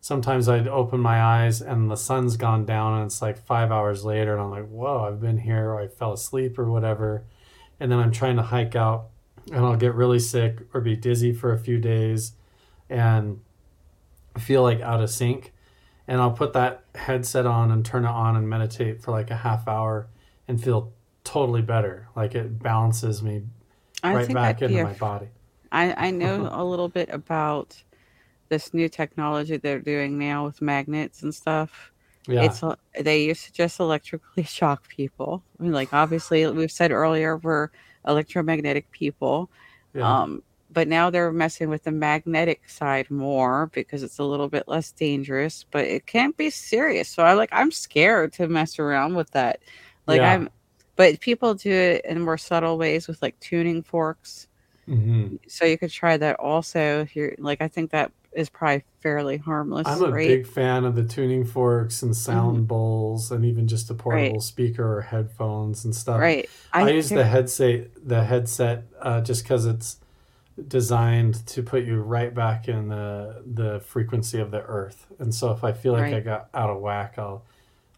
sometimes I'd open my eyes and the sun's gone down, and it's like five hours later, and I'm like, "Whoa, I've been here," or I fell asleep or whatever. And then I'm trying to hike out, and I'll get really sick or be dizzy for a few days, and feel like out of sync. And I'll put that headset on and turn it on and meditate for like a half hour and feel totally better. Like it balances me I right back into a, my body. I, I know a little bit about this new technology they're doing now with magnets and stuff. Yeah. It's, they used to just electrically shock people. I mean, like obviously we've said earlier, we're electromagnetic people. Yeah. Um, But now they're messing with the magnetic side more because it's a little bit less dangerous, but it can't be serious. So I like, I'm scared to mess around with that. Like yeah. I'm, but people do it in more subtle ways with like tuning forks. Mm-hmm. So you could try that also if you're like, I think that is probably fairly harmless. I'm a right? big fan of the tuning forks and sound mm-hmm. bowls and even just a portable right. speaker or headphones and stuff. Right. I, I use the headset, the headset, uh, just cause it's, designed to put you right back in the the frequency of the earth, and so if I feel like right. I got out of whack, I'll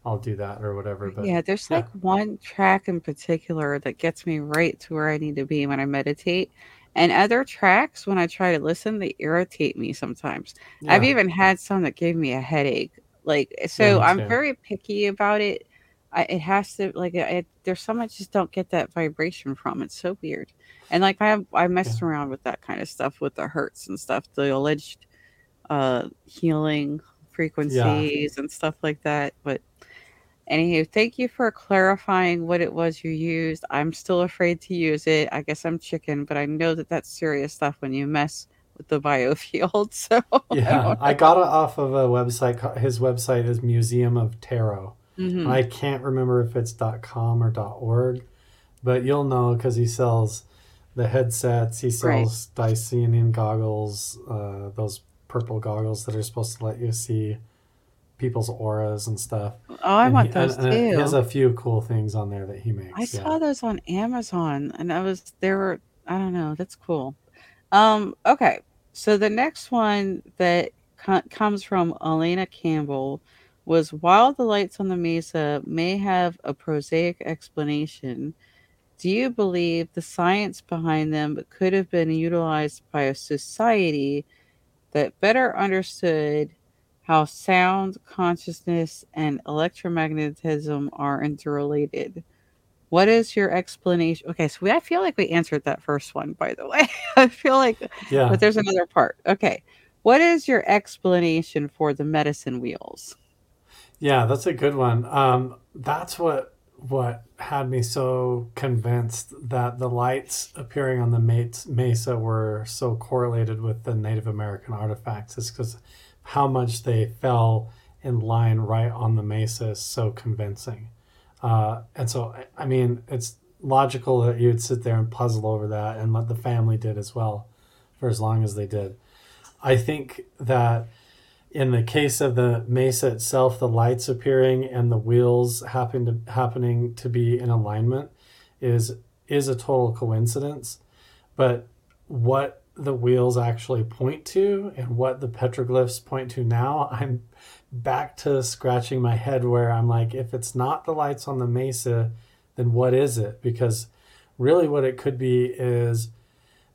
I'll do that or whatever. But yeah, there's yeah. like one track in particular that gets me right to where I need to be when I meditate, and other tracks when I try to listen, they irritate me sometimes. Yeah. I've even had some that gave me a headache. Like so, yeah, I'm too. very picky about it. I, it has to like I, there's some I just don't get that vibration from. It's so weird. And like I have, I messed yeah. around with that kind of stuff with the hertz and stuff, the alleged uh, healing frequencies yeah. and stuff like that. But anywho, thank you for clarifying what it was you used. I'm still afraid to use it. I guess I'm chicken, but I know that that's serious stuff when you mess with the biofield. So yeah, I, I got it off of a website. His website is Museum of Tarot. Mm-hmm. I can't remember if it's .com or .org, but you'll know because he sells the headsets. He sells right. Dyson goggles, uh, those purple goggles that are supposed to let you see people's auras and stuff. Oh, I and want he, those and, too. And he has a few cool things on there that he makes. I yeah. saw those on Amazon, and I was there. Were I don't know. That's cool. Um, okay, so the next one that co- comes from Elena Campbell. Was while the lights on the mesa may have a prosaic explanation, do you believe the science behind them could have been utilized by a society that better understood how sound, consciousness, and electromagnetism are interrelated? What is your explanation? Okay, so we, I feel like we answered that first one, by the way. I feel like, yeah. but there's another part. Okay, what is your explanation for the medicine wheels? Yeah, that's a good one. Um, that's what what had me so convinced that the lights appearing on the mesa were so correlated with the Native American artifacts is because how much they fell in line right on the mesa is so convincing. Uh, and so, I mean, it's logical that you would sit there and puzzle over that, and what the family did as well for as long as they did. I think that in the case of the mesa itself, the lights appearing and the wheels happen to, happening to be in alignment is is a total coincidence. But what the wheels actually point to and what the petroglyphs point to now, I'm back to scratching my head where I'm like, if it's not the lights on the mesa, then what is it? Because really what it could be is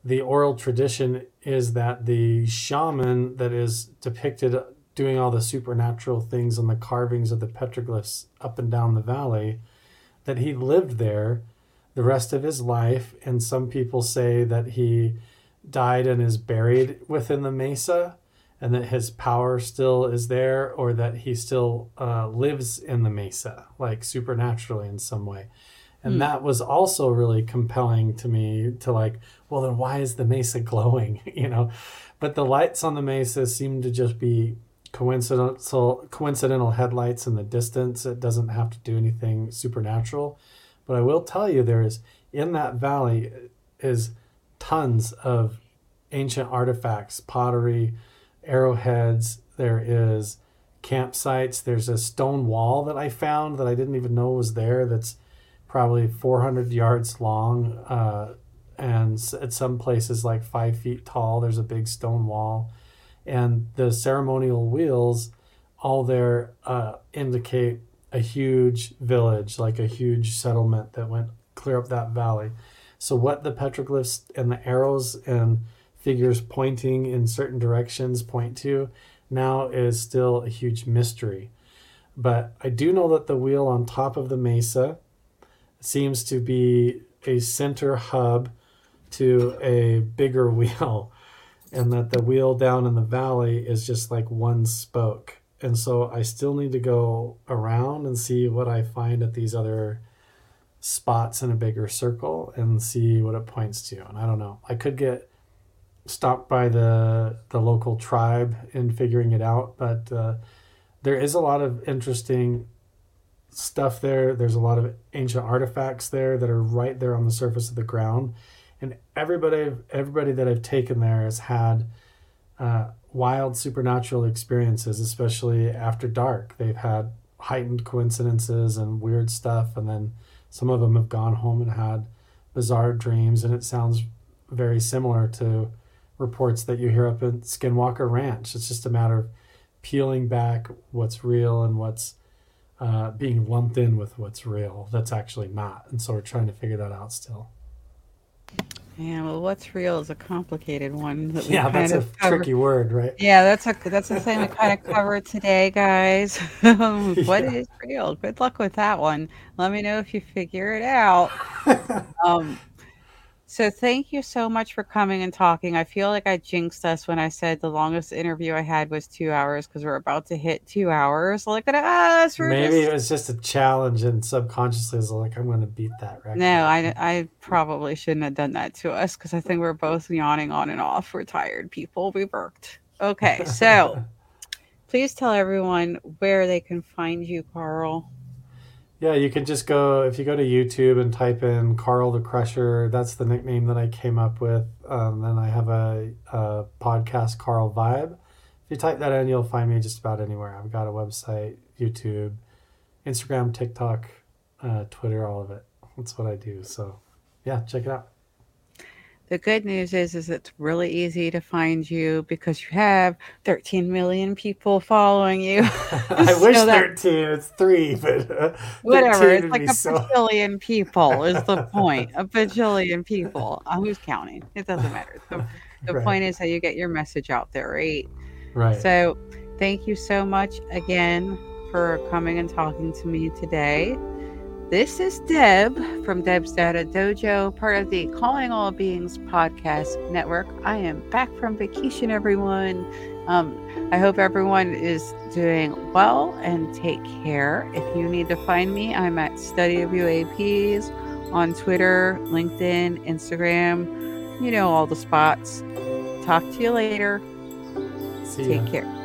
the oral tradition is that the shaman that is depicted doing all the supernatural things on the carvings of the petroglyphs up and down the valley, that he lived there the rest of his life. And some people say that he died and is buried within the mesa, and that his power still is there, or that he still uh, lives in the mesa, like supernaturally in some way. And mm. that was also really compelling to me to like, well, then why is the mesa glowing? You know, but the lights on the mesa seem to just be coincidental, coincidental headlights in the distance. It doesn't have to do anything supernatural. But I will tell you, there is in that valley is tons of ancient artifacts, pottery, arrowheads, there is campsites, there's a stone wall that I found that I didn't even know was there that's probably four hundred yards long, uh, and at some places like five feet tall. There's a big stone wall, and the ceremonial wheels all there uh, indicate a huge village, like a huge settlement that went clear up that valley. So what the petroglyphs and the arrows and figures pointing in certain directions point to now is still a huge mystery. But I do know that the wheel on top of the mesa seems to be a center hub to a bigger wheel, and that the wheel down in the valley is just like one spoke. And so I still need to go around and see what I find at these other spots in a bigger circle and see what it points to. And I don't know, I could get stopped by the the local tribe in figuring it out, but uh, there is a lot of interesting stuff there. There's a lot of ancient artifacts there that are right there on the surface of the ground, and everybody everybody that I've taken there has had uh, wild supernatural experiences, especially after dark. They've had heightened coincidences and weird stuff, and then some of them have gone home and had bizarre dreams, and it sounds very similar to reports that you hear up at Skinwalker Ranch. It's just a matter of peeling back what's real and what's uh, being lumped in with what's real that's actually not. And so we're trying to figure that out still. Yeah, well, what's real is a complicated one. That we yeah, that's a cover. Tricky word, right? Yeah, that's a, that's the thing we kind of covered today, guys. What yeah. is real? Good luck with that one. Let me know if you figure it out. Um, So thank you so much for coming and talking. I feel like I jinxed us when I said the longest interview I had was two hours because we're about to hit two hours. Look at us. We're Maybe just... it was just a challenge, and subconsciously I was like, I'm going to beat that record. No, I, I probably shouldn't have done that to us because I think we're both yawning on and off. We're tired people. We worked. Okay, so please tell everyone where they can find you, Carl. Yeah, you can just go, if you go to YouTube and type in Carl the Crusher, that's the nickname that I came up with. Um, and I have a, a podcast, Carl Vibe. If you type that in, you'll find me just about anywhere. I've got a website, YouTube, Instagram, TikTok, uh, Twitter, all of it. That's what I do. So yeah, check it out. The good news is, is it's really easy to find you because you have thirteen million people following you. I so wish that, thirteen, it's three, but uh, whatever. It's like a so... bajillion people is the point. A bajillion people. Uh, who's counting? It doesn't matter. So, the right. point is that you get your message out there, right? Right. So thank you so much again for coming and talking to me today. This is Deb from Deb's Data Dojo, part of the Calling All Beings podcast network. I am back from vacation, everyone. Um, I hope everyone is doing well and take care. If you need to find me, I'm at Study of U A Ps on Twitter, LinkedIn, Instagram. You know all the spots. Talk to you later. See take ya. Care.